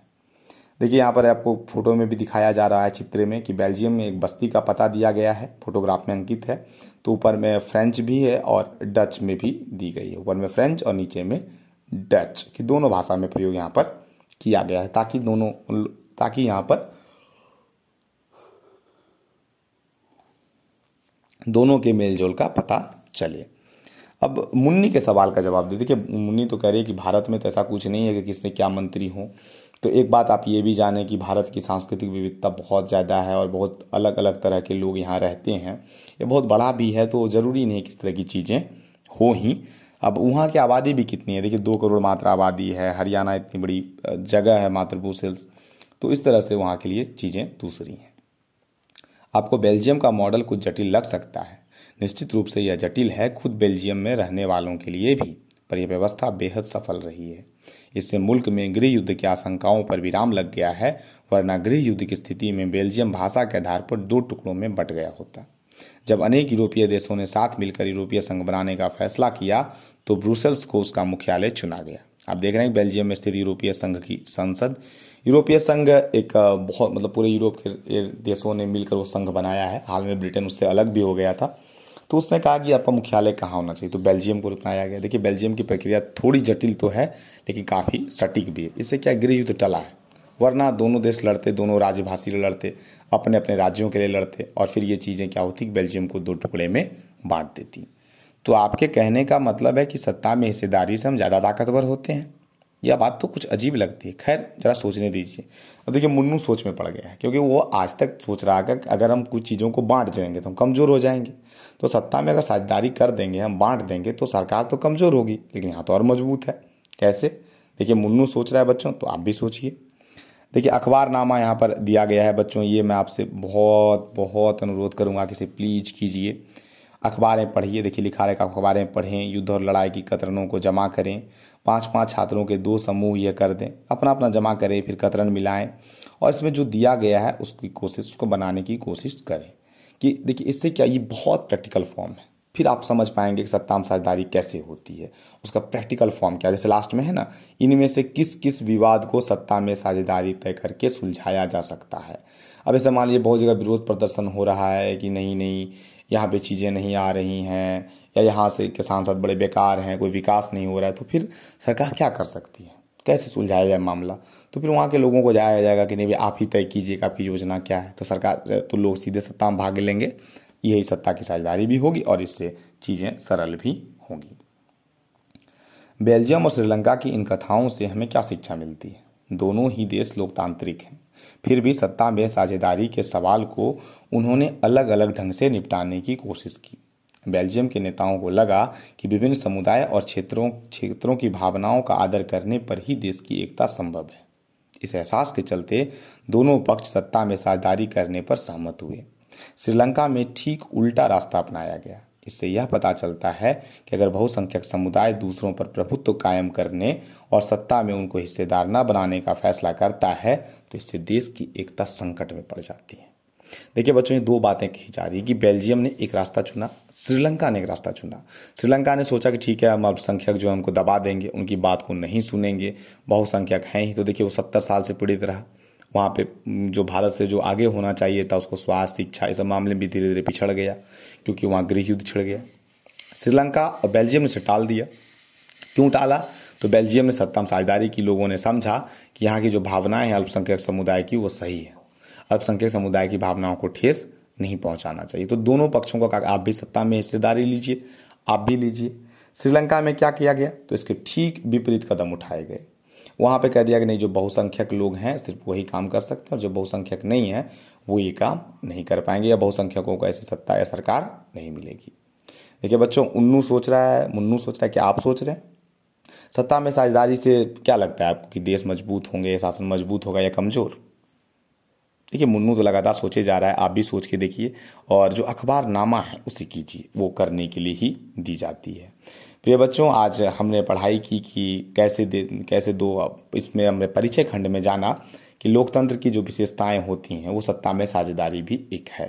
देखिए यहाँ पर आपको फोटो में भी दिखाया जा रहा है, चित्र में, कि बेल्जियम में एक बस्ती का पता दिया गया है, फोटोग्राफ में अंकित है। तो ऊपर में फ्रेंच भी है और डच में भी दी गई है, ऊपर में फ्रेंच और नीचे में डच, कि दोनों भाषा में प्रयोग यहाँ पर किया गया है, ताकि दोनों ताकि यहाँ पर दोनों के मेलजोल का पता चले। अब मुन्नी के सवाल का जवाब दे देखिए, मुन्नी तो कह रही है कि भारत में तो ऐसा कुछ नहीं है कि किसने क्या मंत्री हों। तो एक बात आप ये भी जानें कि भारत की सांस्कृतिक विविधता बहुत ज़्यादा है और बहुत अलग अलग तरह के लोग यहाँ रहते हैं, ये बहुत बड़ा भी है, तो ज़रूरी नहीं है किस तरह की चीज़ें हो ही। अब वहाँ की आबादी भी कितनी है, देखिए दो करोड़ मात्र आबादी है, हरियाणा इतनी बड़ी जगह है मात्र ब्रुसेल्स, तो इस तरह से वहाँ के लिए चीज़ें दूसरी हैं। आपको बेल्जियम का मॉडल कुछ जटिल लग सकता है, निश्चित रूप से यह जटिल है खुद बेल्जियम में रहने वालों के लिए भी, पर यह व्यवस्था बेहद सफल रही है। इससे मुल्क में गृह युद्ध की आशंकाओं पर विराम लग गया है, वरना गृह युद्ध की स्थिति में बेल्जियम भाषा के आधार पर दो टुकड़ों में बंट गया होता। जब अनेक यूरोपीय देशों ने साथ मिलकर यूरोपीय संघ बनाने का फैसला किया तो ब्रुसेल्स को उसका मुख्यालय चुना गया। आप देख रहे हैं बेल्जियम में स्थित यूरोपीय संघ की संसद। यूरोपीय संघ एक बहुत मतलब पूरे यूरोप के देशों ने मिलकर वो संघ बनाया है। हाल में ब्रिटेन उससे अलग भी हो गया था, तो उसने कहा कि आपका मुख्यालय कहाँ होना चाहिए, तो बेल्जियम को अपनाया गया। देखिए बेल्जियम की प्रक्रिया थोड़ी जटिल तो है लेकिन काफ़ी सटीक भी है। इससे क्या गृह युद्ध टला है, वरना दोनों देश लड़ते, दोनों राज्यभाषी लड़ते, अपने अपने राज्यों के लिए लड़ते और फिर ये चीज़ें क्या होती, बेल्जियम को दो टुकड़े में बांट देती। तो आपके कहने का मतलब है कि सत्ता में हिस्सेदारी से हम ज़्यादा ताकतवर होते हैं? यह बात तो कुछ अजीब लगती है। खैर जरा सोचने दीजिए। अब देखिए मुन्नू सोच में पड़ गया है, क्योंकि वो आज तक सोच रहा था कि अगर हम कुछ चीज़ों को बांट जाएंगे तो हम कमज़ोर हो जाएंगे, तो सत्ता में अगर साझेदारी कर देंगे, हम बांट देंगे तो सरकार तो कमज़ोर होगी लेकिन यहाँ तो और मजबूत है। कैसे? देखिए मुन्नू सोच रहा है बच्चों, तो आप भी सोचिए। देखिए अखबारनामा यहाँ पर दिया गया है बच्चों, ये मैं आपसे बहुत बहुत अनुरोध करूँगा कि इसे प्लीज़ कीजिए, अखबारें पढ़िए। देखिए लिखा रहेगा अखबारें पढ़ें, युद्ध और लड़ाई की कतरनों को जमा करें, पांच पांच छात्रों के दो समूह यह कर दें, अपना अपना जमा करें फिर कतरन मिलाएं और इसमें जो दिया गया है उसकी कोशिश उसको बनाने की कोशिश करें। कि देखिए इससे क्या, ये बहुत प्रैक्टिकल फॉर्म है, फिर आप समझ पाएंगे कि सत्ता में साझेदारी कैसे होती है, उसका प्रैक्टिकल फॉर्म क्या है। जैसे लास्ट में है ना, इनमें से किस किस विवाद को सत्ता में साझेदारी तय करके सुलझाया जा सकता है। अब ऐसे मान लीजिए बहुत जगह विरोध प्रदर्शन हो रहा है कि नहीं नहीं यहाँ पे चीज़ें नहीं आ रही हैं या यहाँ से के सांसद बड़े बेकार हैं, कोई विकास नहीं हो रहा है, तो फिर सरकार क्या कर सकती है, कैसे सुलझाया जाए मामला। तो फिर वहाँ के लोगों को जाया जाएगा कि नहीं भाई आप ही तय कीजिएगा आपकी योजना क्या है, तो सरकार तो लोग सीधे सत्ता में भाग लेंगे। यही सत्ता की साझेदारी भी होगी और इससे चीज़ें सरल भी होंगी। बेल्जियम और श्रीलंका की इन कथाओं से हमें क्या शिक्षा मिलती है? दोनों ही देश लोकतांत्रिक हैं, फिर भी सत्ता में साझेदारी के सवाल को उन्होंने अलग अलग ढंग से निपटाने की कोशिश की। बेल्जियम के नेताओं को लगा कि विभिन्न समुदाय और क्षेत्रों क्षेत्रों की भावनाओं का आदर करने पर ही देश की एकता संभव है। इस एहसास के चलते दोनों पक्ष सत्ता में साझेदारी करने पर सहमत हुए। श्रीलंका में ठीक उल्टा रास्ता अपनाया गया। इससे यह पता चलता है कि अगर बहुसंख्यक समुदाय दूसरों पर प्रभुत्व कायम करने और सत्ता में उनको हिस्सेदार न बनाने का फैसला करता है तो इससे देश की एकता संकट में पड़ जाती है। देखिए बच्चों ये दो बातें कही जा रही है कि बेल्जियम ने एक रास्ता चुना, श्रीलंका ने एक रास्ता चुना। श्रीलंका ने सोचा कि ठीक है हम अल्पसंख्यक जो है उनको दबा देंगे, उनकी बात को नहीं सुनेंगे, बहुसंख्यक हैं ही। तो देखिए वो सत्तर साल से पीड़ित रहा। वहाँ पे जो भारत से जो आगे होना चाहिए था उसको स्वास्थ्य, शिक्षा, इस मामले में धीरे धीरे पिछड़ गया क्योंकि वहाँ गृह युद्ध छिड़ गया। श्रीलंका और बेल्जियम ने इसे टाल दिया। क्यों टाला? तो बेल्जियम ने सत्ता में साझेदारी की लोगों ने समझा कि यहाँ की जो भावनाएं हैं अल्पसंख्यक समुदाय की वो सही है, अल्पसंख्यक समुदाय की भावनाओं को ठेस नहीं पहुँचाना चाहिए। तो दोनों पक्षों को आप भी सत्ता में हिस्सेदारी लीजिए, आप भी लीजिए। श्रीलंका में क्या किया गया तो इसके ठीक विपरीत कदम उठाए गए। वहाँ पे कह दिया कि नहीं जो बहुसंख्यक लोग हैं सिर्फ वही काम कर सकते हैं और जो बहुसंख्यक नहीं है वो ये काम नहीं कर पाएंगे या बहुसंख्यकों को ऐसी सत्ता या सरकार नहीं मिलेगी। देखिए बच्चों उन्नू सोच रहा है, मुन्नू सोच रहा है, क्या आप सोच रहे हैं? सत्ता में साझेदारी से क्या लगता है आपको कि देश मजबूत होंगे, शासन मजबूत होगा या कमज़ोर? देखिए मुन्नू तो लगातार सोचे जा रहा है, आप भी सोच के देखिए और जो अखबारनामा है उसे कीजिए, वो करने के लिए ही दी जाती है। प्रिय बच्चों आज हमने पढ़ाई की कि कैसे दे कैसे दो, इसमें हमने परिचय खंड में जाना कि लोकतंत्र की जो विशेषताएं होती हैं वो सत्ता में साझेदारी भी एक है।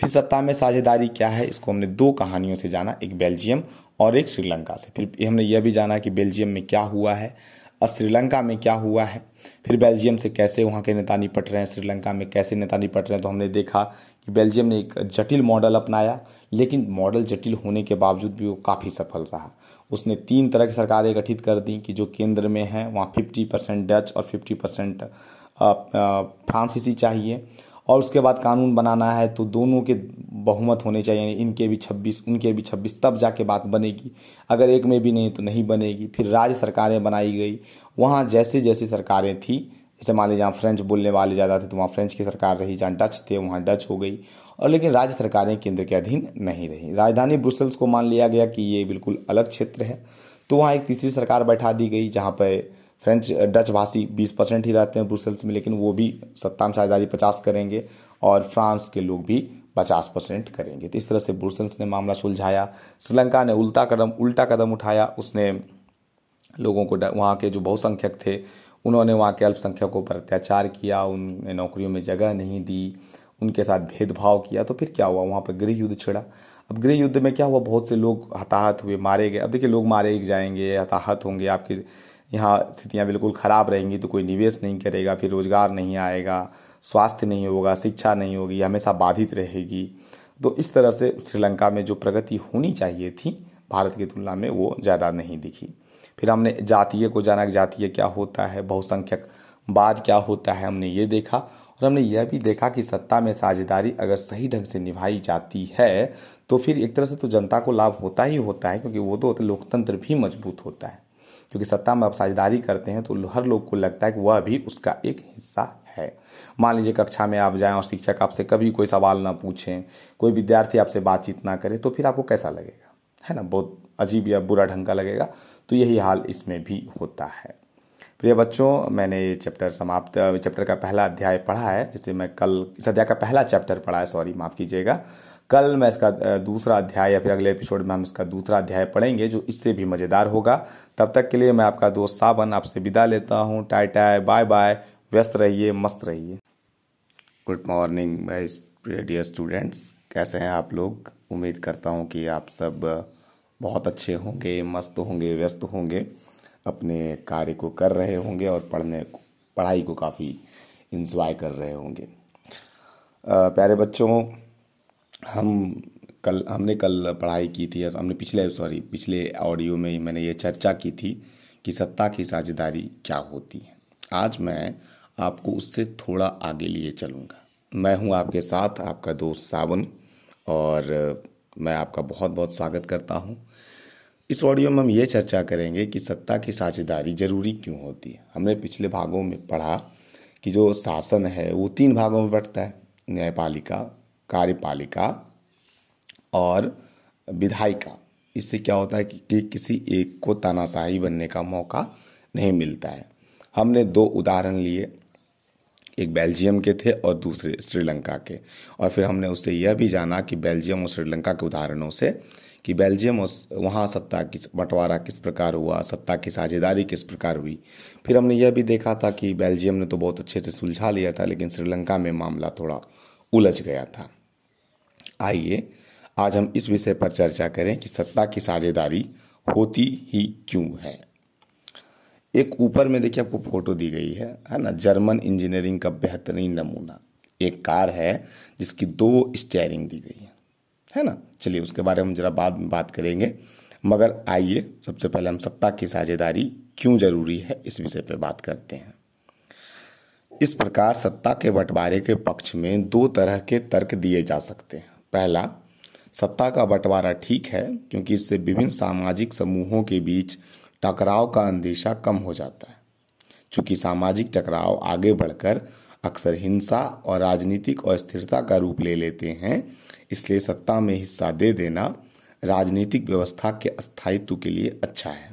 फिर सत्ता में साझेदारी क्या है इसको हमने दो कहानियों से जाना, एक बेल्जियम और एक श्रीलंका से। फिर हमने यह भी जाना कि बेल्जियम में क्या हुआ है और श्रीलंका में क्या हुआ है, फिर बेल्जियम से कैसे वहाँ के नेता निपट रहे हैं, श्रीलंका में कैसे नेता निपट रहे हैं। तो हमने देखा कि बेल्जियम ने एक जटिल मॉडल अपनाया लेकिन मॉडल जटिल होने के बावजूद भी वो काफ़ी सफल रहा। उसने तीन तरह की सरकारें गठित कर दी कि जो केंद्र में हैं वहाँ पचास परसेंट डच और पचास परसेंट फ्रांसीसी चाहिए और उसके बाद कानून बनाना है तो दोनों के बहुमत होने चाहिए, इनके भी छब्बीस उनके भी छब्बीस, तब जाके बात बनेगी, अगर एक में भी नहीं तो नहीं बनेगी। फिर राज्य सरकारें बनाई गई, वहाँ जैसे जैसी सरकारें थी, जैसे मान लीजिए जहाँ फ्रेंच बोलने वाले ज़्यादा थे तो वहाँ फ्रेंच की सरकार रही, जहाँ डच थे वहाँ डच हो गई, और लेकिन राज्य सरकारें केंद्र के अधीन नहीं रही। राजधानी ब्रुसेल्स को मान लिया गया कि ये बिल्कुल अलग क्षेत्र है तो वहाँ एक तीसरी सरकार बैठा दी गई जहाँ पर फ्रेंच डच भाषी बीस परसेंट ही रहते हैं ब्रुसेल्स में, लेकिन वो भी सत्ता में साझेदारी पचास करेंगे और फ्रांस के लोग भी पचास परसेंट करेंगे। तो इस तरह से ब्रुसेल्स ने मामला सुलझाया। श्रीलंका ने उल्टा कदम उल्टा कदम उठाया, उसने लोगों को, वहाँ के जो बहुसंख्यक थे उन्होंने वहाँ के अल्पसंख्यकों पर अत्याचार किया, उन्हें नौकरियों में जगह नहीं दी, उनके साथ भेदभाव किया। तो फिर क्या हुआ, वहाँ पर गृह युद्ध छिड़ा। अब गृह युद्ध में क्या हुआ, बहुत से लोग हताहत हुए, मारे गए। अब देखिए, लोग मारे जाएंगे, हताहत होंगे, आपके यहाँ स्थितियाँ बिल्कुल ख़राब रहेंगी, तो कोई निवेश नहीं करेगा, फिर रोज़गार नहीं आएगा, स्वास्थ्य नहीं होगा, शिक्षा नहीं होगी, हमेशा बाधित रहेगी। तो इस तरह से श्रीलंका में जो प्रगति होनी चाहिए थी भारत की तुलना में वो ज़्यादा नहीं दिखी। फिर हमने जातीय को जाना, जातीय क्या होता है, बहुसंख्यक बाद क्या होता है, हमने ये देखा। और हमने यह भी देखा कि सत्ता में साझेदारी अगर सही ढंग से निभाई जाती है तो फिर एक तरह से तो जनता को लाभ होता ही होता है, क्योंकि वो तो लोकतंत्र भी मजबूत होता है। क्योंकि सत्ता में आप साझेदारी करते हैं तो हर लोग को लगता है कि वह भी उसका एक हिस्सा है। मान लीजिए कक्षा में आप जाएं और शिक्षक आपसे कभी कोई सवाल ना पूछें, कोई विद्यार्थी आपसे बातचीत ना करे, तो फिर आपको कैसा लगेगा, है ना, बहुत अजीब या बुरा ढंग का लगेगा। तो यही हाल इसमें भी होता है। प्रिय बच्चों, मैंने ये चैप्टर समाप्त चैप्टर का पहला अध्याय पढ़ा है, जिसे मैं कल इस अध्याय का पहला चैप्टर पढ़ा है, सॉरी माफ़ कीजिएगा। कल मैं इसका दूसरा अध्याय या फिर अगले एपिसोड में हम इसका दूसरा अध्याय पढ़ेंगे, जो इससे भी मज़ेदार होगा। तब तक के लिए मैं आपका दोस्त सावन आपसे विदा लेता हूँ। टाई टाई बाय बाय, व्यस्त रहिए, मस्त रहिए। Good morning my dear students, कैसे हैं आप लोग। उम्मीद करता हूँ कि आप सब बहुत अच्छे होंगे, मस्त होंगे, व्यस्त होंगे, अपने कार्य को कर रहे होंगे और पढ़ने पढ़ाई को काफ़ी इंजॉय कर रहे होंगे। प्यारे बच्चों, हम कल हमने कल पढ़ाई की थी, हमने पिछले सॉरी पिछले ऑडियो में मैंने ये चर्चा की थी कि सत्ता की साझेदारी क्या होती है। आज मैं आपको उससे थोड़ा आगे लिए चलूँगा। मैं हूँ आपके साथ आपका दोस्त सावन, और मैं आपका बहुत बहुत स्वागत करता हूँ। इस ऑडियो में हम ये चर्चा करेंगे कि सत्ता की साझेदारी जरूरी क्यों होती है। हमने पिछले भागों में पढ़ा कि जो शासन है वो तीन भागों में बंटता है, न्यायपालिका, कार्यपालिका और विधायिका। इससे क्या होता है कि, कि किसी एक को तानाशाही बनने का मौका नहीं मिलता है। हमने दो उदाहरण लिए, एक बेल्जियम के थे और दूसरे श्रीलंका के। और फिर हमने उससे यह भी जाना कि बेल्जियम और श्रीलंका के उदाहरणों से कि बेल्जियम और वहाँ सत्ता की बंटवारा किस प्रकार हुआ, सत्ता की साझेदारी किस प्रकार हुई। फिर हमने यह भी देखा था कि बेल्जियम ने तो बहुत अच्छे से सुलझा लिया था, लेकिन श्रीलंका में मामला थोड़ा उलझ गया था। आइए आज हम इस विषय पर चर्चा करें कि सत्ता की साझेदारी होती ही क्यों है। एक ऊपर में देखिए आपको फोटो दी गई है, है ना, जर्मन इंजीनियरिंग का बेहतरीन नमूना। एक कार है जिसकी दो स्टीयरिंग दी गई है, है ना। चलिए उसके बारे में हम जरा बाद में बात करेंगे, मगर आइए सबसे पहले हम सत्ता की साझेदारी क्यों जरूरी है इस विषय पर बात करते हैं। इस प्रकार सत्ता के बंटवारे के पक्ष में दो तरह के तर्क दिए जा सकते हैं। पहला, सत्ता का बंटवारा ठीक है क्योंकि इससे विभिन्न सामाजिक समूहों के बीच टकराव का अंदेशा कम हो जाता है। चूँकि सामाजिक टकराव आगे बढ़कर अक्सर हिंसा और राजनीतिक अस्थिरता का रूप ले लेते हैं, इसलिए सत्ता में हिस्सा दे देना राजनीतिक व्यवस्था के स्थायित्व के लिए अच्छा है।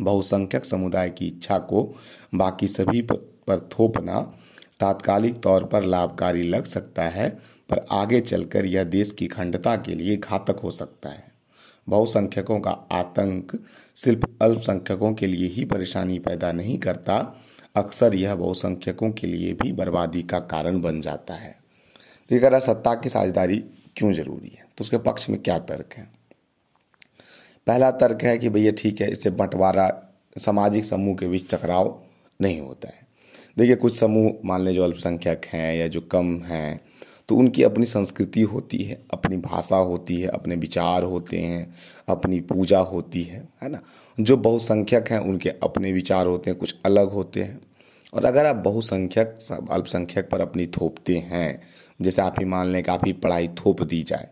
बहुसंख्यक समुदाय की इच्छा को बाकी सभी पर थोपना तात्कालिक तौर पर लाभकारी लग सकता है, पर आगे चलकर यह देश की अखंडता के लिए घातक हो सकता है। बहुसंख्यकों का आतंक सिर्फ अल्पसंख्यकों के लिए ही परेशानी पैदा नहीं करता, अक्सर यह बहुसंख्यकों के लिए भी बर्बादी का कारण बन जाता है। तो ये कह रहा सत्ता की साझेदारी क्यों जरूरी है, तो उसके पक्ष में क्या तर्क है। पहला तर्क है कि भैया ठीक है, इससे बंटवारा सामाजिक समूह के बीच टकराव नहीं होता है। देखिए कुछ समूह मान लें जो अल्पसंख्यक हैं या जो कम हैं, तो उनकी अपनी संस्कृति होती है, अपनी भाषा होती है, अपने विचार होते हैं, अपनी पूजा होती है, है ना। जो बहुसंख्यक हैं उनके अपने विचार होते हैं, कुछ अलग होते हैं। और अगर आप बहुसंख्यक अल्पसंख्यक पर अपनी थोपते हैं, जैसे आप ही मान लें कि आप ही पढ़ाई थोप दी जाए,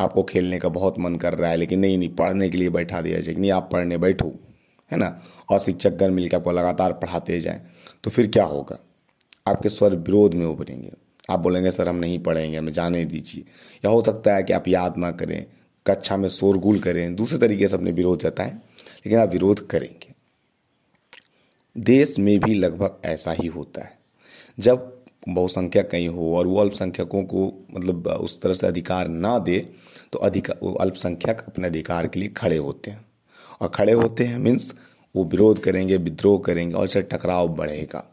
आपको खेलने का बहुत मन कर रहा है लेकिन नहीं नहीं पढ़ने के लिए बैठा दिया जाए, नहीं आप पढ़ने बैठो, है ना, और शिक्षकगण मिलकर आपको लगातार पढ़ाते जाएँ, तो फिर क्या होगा, आपके स्वर विरोध में उभरेंगे। आप बोलेंगे सर हम नहीं पढ़ेंगे, हमें जाने दीजिए, या हो सकता है कि आप याद ना करें, कक्षा में शोरगुल करें, दूसरे तरीके से अपने विरोध जताएं, लेकिन आप विरोध करेंगे। देश में भी लगभग ऐसा ही होता है। जब बहुसंख्यक कहीं हो और वो अल्पसंख्यकों को मतलब उस तरह से अधिकार ना दे, तो अधिक अल्पसंख्यक अपने अधिकार के लिए खड़े होते हैं। और खड़े होते हैं मीन्स वो विरोध करेंगे, विद्रोह करेंगे और इससे टकराव बढ़ेगा।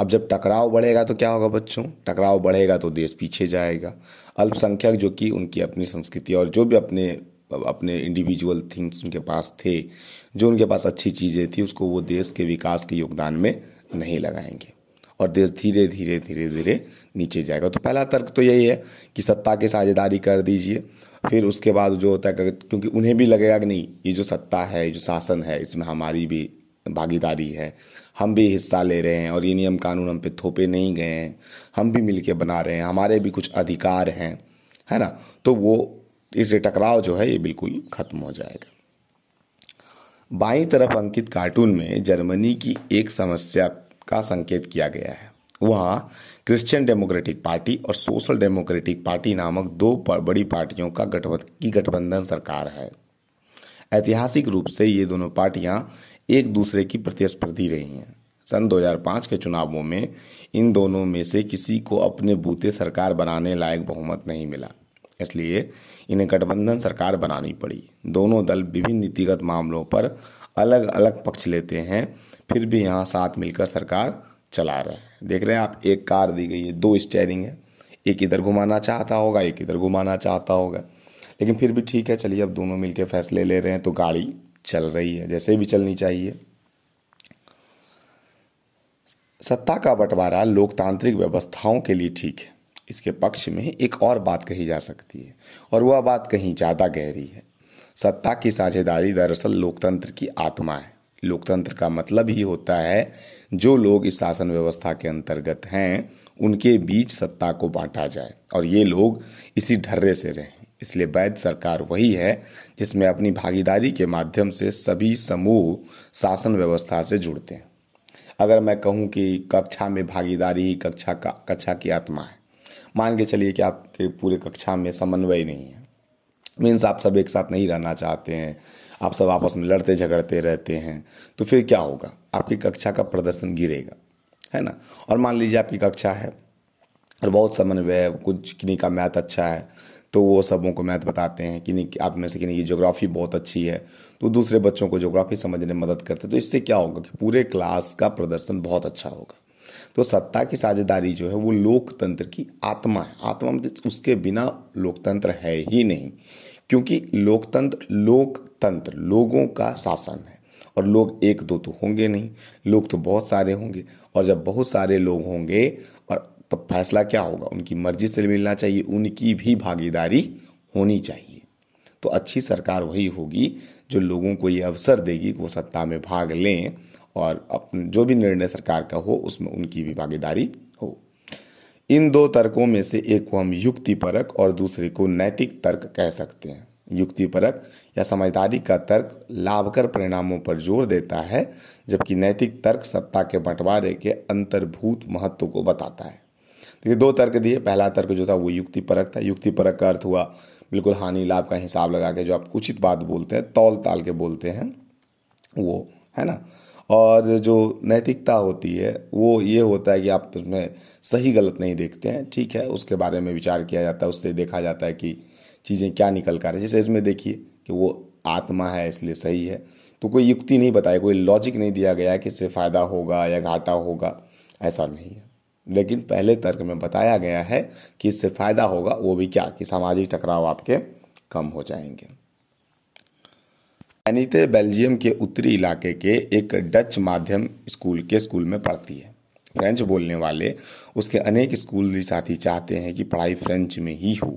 अब जब टकराव बढ़ेगा तो क्या होगा बच्चों, टकराव बढ़ेगा तो देश पीछे जाएगा। अल्पसंख्यक जो कि उनकी अपनी संस्कृति और जो भी अपने अपने इंडिविजुअल थिंग्स उनके पास थे, जो उनके पास अच्छी चीज़ें थी, उसको वो देश के विकास के योगदान में नहीं लगाएंगे और देश धीरे धीरे धीरे धीरे नीचे जाएगा। तो पहला तर्क तो यही है कि सत्ता की साझेदारी कर दीजिए। फिर उसके बाद जो होता है, क्योंकि उन्हें भी लगेगा कि नहीं, ये जो सत्ता है, जो शासन है, इसमें हमारी भी भागीदारी है, हम भी हिस्सा ले रहे हैं और ये नियम कानून हम पे थोपे नहीं गए हैं, हम भी मिलके बना रहे हैं, हमारे भी कुछ अधिकार हैं, है ना। तो वो इस टकराव जो है ये बिल्कुल खत्म हो जाएगा। बाईं तरफ अंकित कार्टून में जर्मनी की एक समस्या का संकेत किया गया है। वहाँ क्रिश्चियन डेमोक्रेटिक पार्टी और सोशल डेमोक्रेटिक पार्टी नामक दो बड़ी पार्टियों का गठबंधन की गठबंधन सरकार है। ऐतिहासिक रूप से ये दोनों पार्टियां एक दूसरे की प्रतिस्पर्धी रही हैं। सन दो हज़ार पाँच के चुनावों में इन दोनों में से किसी को अपने बूते सरकार बनाने लायक बहुमत नहीं मिला, इसलिए इन्हें गठबंधन सरकार बनानी पड़ी। दोनों दल विभिन्न नीतिगत मामलों पर अलग अलग पक्ष लेते हैं, फिर भी यहाँ साथ मिलकर सरकार चला रहे हैं। देख रहे हैं आप, एक कार दी गई है, दो स्टीयरिंग है, एक इधर घुमाना चाहता होगा, एक इधर घुमाना चाहता होगा, लेकिन फिर भी ठीक है, चलिए अब दोनों मिलकर फैसले ले रहे हैं तो गाड़ी चल रही है जैसे भी चलनी चाहिए। सत्ता का बंटवारा लोकतांत्रिक व्यवस्थाओं के लिए ठीक है। इसके पक्ष में एक और बात कही जा सकती है और वह बात कहीं ज़्यादा गहरी है। सत्ता की साझेदारी दरअसल लोकतंत्र की आत्मा है। लोकतंत्र का मतलब ही होता है जो लोग इस शासन व्यवस्था के अंतर्गत हैं उनके बीच सत्ता को बांटा जाए और ये लोग इसी ढर्रे से रहें। इसलिए वैध सरकार वही है जिसमें अपनी भागीदारी के माध्यम से सभी समूह शासन व्यवस्था से जुड़ते हैं। अगर मैं कहूं कि कक्षा में भागीदारी ही कक्षा का कक्षा की आत्मा है, मान के चलिए कि आपके पूरे कक्षा में समन्वय नहीं है, मीन्स आप सब एक साथ नहीं रहना चाहते हैं, आप सब आपस में लड़ते झगड़ते रहते हैं, तो फिर क्या होगा, आपकी कक्षा का प्रदर्शन गिरेगा, है ना। और मान लीजिए आपकी कक्षा है और बहुत समन्वय है, कुछ किन्हीं का मैथ अच्छा है तो वो सबों को मैथ बताते हैं, कि नहीं आप में से कि नहीं की ज्योग्राफी बहुत अच्छी है तो दूसरे बच्चों को ज्योग्राफी समझने में मदद करते हैं। तो इससे क्या होगा कि पूरे क्लास का प्रदर्शन बहुत अच्छा होगा। तो सत्ता की साझेदारी जो है वो लोकतंत्र की आत्मा है। आत्मा मतलब उसके बिना लोकतंत्र है ही नहीं, क्योंकि लोकतंत्र लोकतंत्र लोगों का शासन है और लोग एक दो तो होंगे नहीं, लोग तो बहुत सारे होंगे और जब बहुत सारे लोग होंगे और तब फैसला क्या होगा, उनकी मर्जी से मिलना चाहिए, उनकी भी भागीदारी होनी चाहिए। तो अच्छी सरकार वही होगी जो लोगों को ये अवसर देगी कि वो सत्ता में भाग लें और अपने जो भी निर्णय सरकार का हो उसमें उनकी भी भागीदारी हो। इन दो तर्कों में से एक को हम युक्तिपरक और दूसरे को नैतिक तर्क कह सकते हैं। युक्तिपरक या समझदारी का तर्क लाभकर परिणामों पर जोर देता है, जबकि नैतिक तर्क सत्ता के बंटवारे के अंतर्भूत महत्व को बताता है। देखिए दो तर्क दिए, पहला तर्क जो था वो युक्तिपरक था। युक्तिपरक का अर्थ हुआ बिल्कुल हानि लाभ का हिसाब लगा के जो आप उचित बात बोलते हैं, तौल ताल के बोलते हैं वो, है ना। और जो नैतिकता होती है वो ये होता है कि आप उसमें सही गलत नहीं देखते हैं, ठीक है, उसके बारे में विचार किया जाता है, उससे देखा जाता है कि चीज़ें क्या निकल कर रही है। जैसे इसमें देखिए कि वो आत्मा है इसलिए सही है, तो कोई युक्ति नहीं बताई, कोई लॉजिक नहीं दिया गया कि इससे फ़ायदा होगा या घाटा होगा, ऐसा नहीं है। लेकिन पहले तर्क में बताया गया है कि इससे फायदा होगा, वो भी क्या कि सामाजिक टकराव आपके कम हो जाएंगे। एनीते बेल्जियम के उत्तरी इलाके के एक डच माध्यम स्कूल के स्कूल में पढ़ती है। फ्रेंच बोलने वाले उसके अनेक स्कूली साथी चाहते हैं कि पढ़ाई फ्रेंच में ही हो।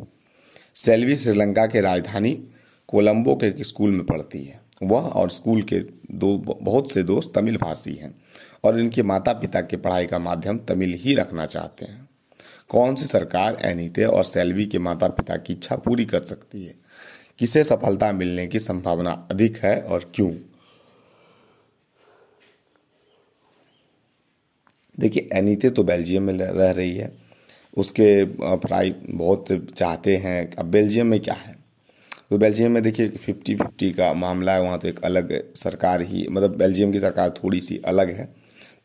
सेल्वी श्रीलंका के राजधानी कोलंबो के एक स्कूल में पढ़ती है। वह और स्कूल के दो बहुत से दोस्त तमिल भाषी हैं और इनके माता पिता के पढ़ाई का माध्यम तमिल ही रखना चाहते हैं। कौन सी सरकार एनीते और सेल्वी के माता पिता की इच्छा पूरी कर सकती है, किसे सफलता मिलने की संभावना अधिक है और क्यों? देखिए एनीते तो बेल्जियम में रह रही है, उसके पढ़ाई बहुत चाहते हैं। अब बेल्जियम में क्या है, तो बेल्जियम में देखिए फिफ्टी फिफ्टी का मामला है, वहाँ तो एक अलग सरकार ही, मतलब बेल्जियम की सरकार थोड़ी सी अलग है।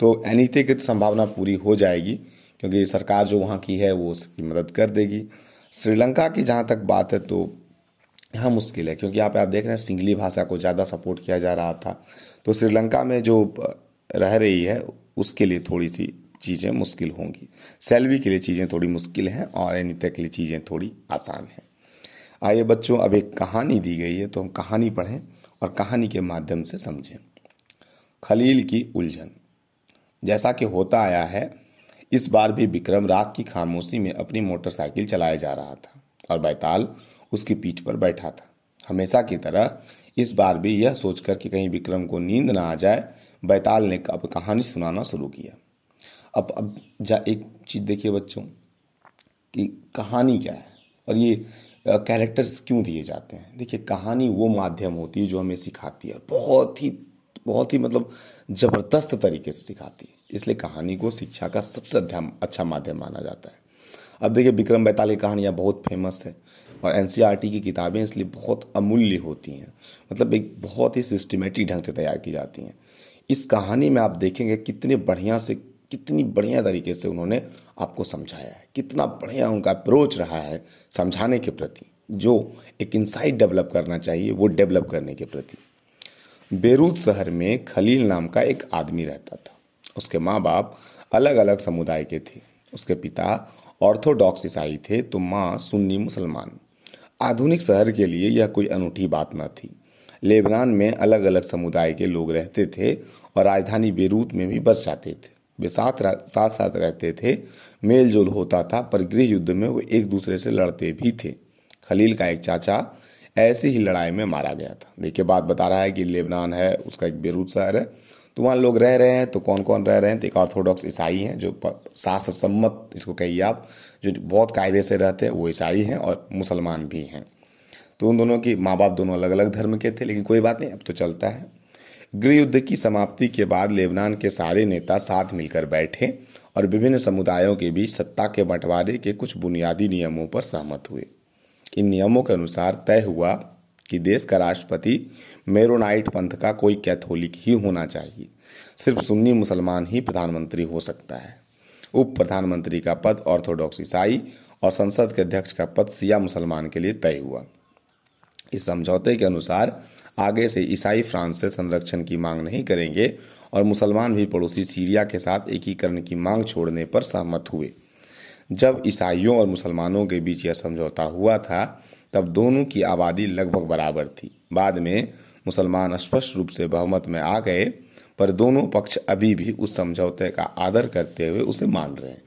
तो एनीते की तो संभावना पूरी हो जाएगी क्योंकि सरकार जो वहाँ की है वो उसकी मदद कर देगी। श्रीलंका की जहाँ तक बात है तो यहाँ मुश्किल है, क्योंकि यहाँ पे आप देख रहे हैं सिंगली भाषा को ज़्यादा सपोर्ट किया जा रहा था। तो श्रीलंका में जो रह रही है उसके लिए थोड़ी सी चीज़ें मुश्किल होंगी, सेल्वी के लिए चीज़ें थोड़ी मुश्किल हैं और अनिता के लिए चीज़ें थोड़ी आसान हैं। आइए बच्चों, अब एक कहानी दी गई है तो हम कहानी पढ़ें और कहानी के माध्यम से समझें। खलील की उलझन। जैसा कि होता आया है, इस बार भी विक्रम रात की खामोशी में अपनी मोटरसाइकिल चलाया जा रहा था और बैताल उसकी पीठ पर बैठा था। हमेशा की तरह इस बार भी यह सोचकर कि कहीं विक्रम को नींद ना आ जाए, बैताल ने अब कहानी सुनाना शुरू किया। अब अब जा एक चीज़ देखिए बच्चों कि कहानी क्या है और ये कैरेक्टर्स क्यों दिए जाते हैं। देखिए, कहानी वो माध्यम होती है जो हमें सिखाती है, बहुत ही बहुत ही मतलब ज़बरदस्त तरीके से सिखाती है, इसलिए कहानी को शिक्षा का सबसे अच्छा माध्यम माना जाता है। अब देखिए, विक्रम बेताल की कहानियाँ बहुत फेमस है और एनसीईआरटी की किताबें इसलिए बहुत अमूल्य होती हैं, मतलब एक बहुत ही सिस्टमेटिक ढंग से तैयार की जाती हैं। इस कहानी में आप देखेंगे कितने बढ़िया से कितनी बढ़िया तरीके से उन्होंने आपको समझाया है, कितना बढ़िया उनका अप्रोच रहा है समझाने के प्रति, जो एक इंसाइट डेवलप करना चाहिए वो डेवलप करने के प्रति। बेरूत शहर में खलील नाम का एक आदमी रहता था। उसके माँ बाप अलग अलग समुदाय के थे। उसके पिता ऑर्थोडॉक्स ईसाई थे तो माँ सुन्नी मुसलमान। आधुनिक शहर के लिए यह कोई अनूठी बात न थी। लेबनान में अलग अलग समुदाय के लोग रहते थे और राजधानी बेरूत में भी बस जाते थे। वे साथ साथ साथ रहते थे, मेल जोल होता था, पर गृह युद्ध में वो एक दूसरे से लड़ते भी थे। खलील का एक चाचा ऐसी ही लड़ाई में मारा गया था। देखिए, बात बता रहा है कि लेबनान है, उसका एक बेरूत शहर है, तो वहाँ लोग रह रहे हैं। तो कौन कौन रह रहे हैं? तो एक ऑर्थोडॉक्स ईसाई हैं जो शास्त्र सम्मत, इसको कहिए आप, जो बहुत कायदे से रहते हैं, वो ईसाई हैं और मुसलमान भी हैं। तो उन दोनों की माँ बाप दोनों अलग अलग धर्म के थे, लेकिन कोई बात नहीं, अब तो चलता है। गृह युद्ध की समाप्ति के बाद लेबनान के सारे नेता साथ मिलकर बैठे और विभिन्न समुदायों के बीच सत्ता के बंटवारे के कुछ बुनियादी नियमों पर सहमत हुए। इन नियमों के अनुसार तय हुआ कि देश का राष्ट्रपति मेरोनाइट पंथ का कोई कैथोलिक ही होना चाहिए, सिर्फ सुन्नी मुसलमान ही प्रधानमंत्री हो सकता है। उप प्रधानमंत्री का पद ऑर्थोडॉक्स ईसाई और संसद के अध्यक्ष का पद सिया मुसलमान के लिए तय हुआ। इस समझौते के अनुसार आगे से ईसाई फ्रांस से संरक्षण की मांग नहीं करेंगे और मुसलमान भी पड़ोसी सीरिया के साथ एकीकरण की मांग छोड़ने पर सहमत हुए। जब ईसाइयों और मुसलमानों के बीच यह समझौता हुआ था तब दोनों की आबादी लगभग बराबर थी। बाद में मुसलमान स्पष्ट रूप से बहुमत में आ गए, पर दोनों पक्ष अभी भी उस समझौते का आदर करते हुए उसे मान रहे हैं।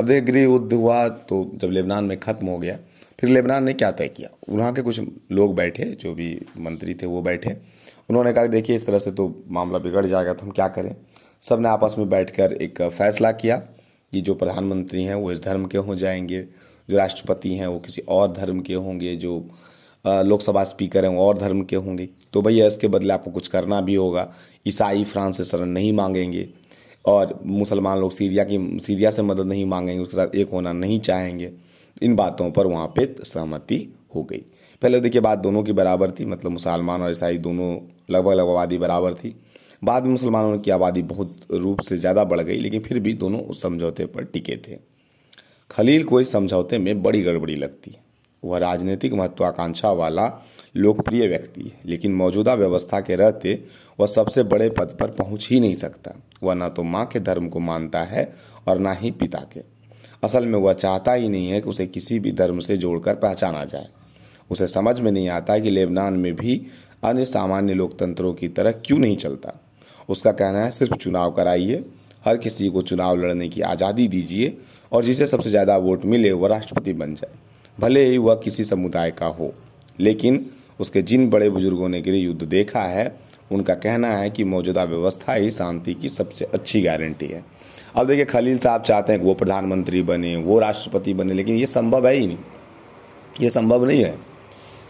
अब देखिए, गृह युद्ध हुआ तो जब लेबनान में ख़त्म हो गया, फिर लेबनान ने क्या तय किया? वहाँ के कुछ लोग बैठे, जो भी मंत्री थे वो बैठे, उन्होंने कहा देखिए इस तरह से तो मामला बिगड़ जाएगा, तो हम क्या करें? सब ने आपस में बैठकर एक फैसला किया कि जो प्रधानमंत्री हैं वो इस धर्म के हो जाएंगे, जो राष्ट्रपति हैं वो किसी और धर्म के होंगे, जो लोकसभा स्पीकर हैं वो और धर्म के होंगे। तो भैया इसके बदले आपको कुछ करना भी होगा। ईसाई फ्रांस से शरण नहीं मांगेंगे और मुसलमान लोग सीरिया की सीरिया से मदद नहीं मांगेंगे, उसके साथ एक होना नहीं चाहेंगे। इन बातों पर वहाँ पे सहमति हो गई। पहले देखिए, बात दोनों की बराबर थी, मतलब मुसलमान और ईसाई दोनों लगभग लगभग आबादी बराबर थी। बाद में मुसलमानों की आबादी बहुत रूप से ज़्यादा बढ़ गई, लेकिन फिर भी दोनों उस समझौते पर टिके थे। खलील को इस समझौते में बड़ी गड़बड़ी लगती। वह राजनीतिक महत्वाकांक्षा वाला लोकप्रिय व्यक्ति है, लेकिन मौजूदा व्यवस्था के रहते वह सबसे बड़े पद पर पहुंच ही नहीं सकता। वह ना तो माँ के धर्म को मानता है और ना ही पिता के। असल में वह चाहता ही नहीं है कि उसे किसी भी धर्म से जोड़कर पहचाना जाए। उसे समझ में नहीं आता कि लेबनान में भी अन्य सामान्य लोकतंत्रों की तरह क्यों नहीं चलता। उसका कहना है सिर्फ चुनाव कराइए, हर किसी को चुनाव लड़ने की आज़ादी दीजिए और जिसे सबसे ज़्यादा वोट मिले वह राष्ट्रपति बन जाए, भले ही वह किसी समुदाय का हो। लेकिन उसके जिन बड़े बुजुर्गों ने गृह युद्ध देखा है, उनका कहना है कि मौजूदा व्यवस्था ही शांति की सबसे अच्छी गारंटी है। अब देखिए, खलील साहब चाहते हैं कि वो प्रधानमंत्री बने, वो राष्ट्रपति बने, लेकिन ये संभव है ही नहीं, ये संभव नहीं है।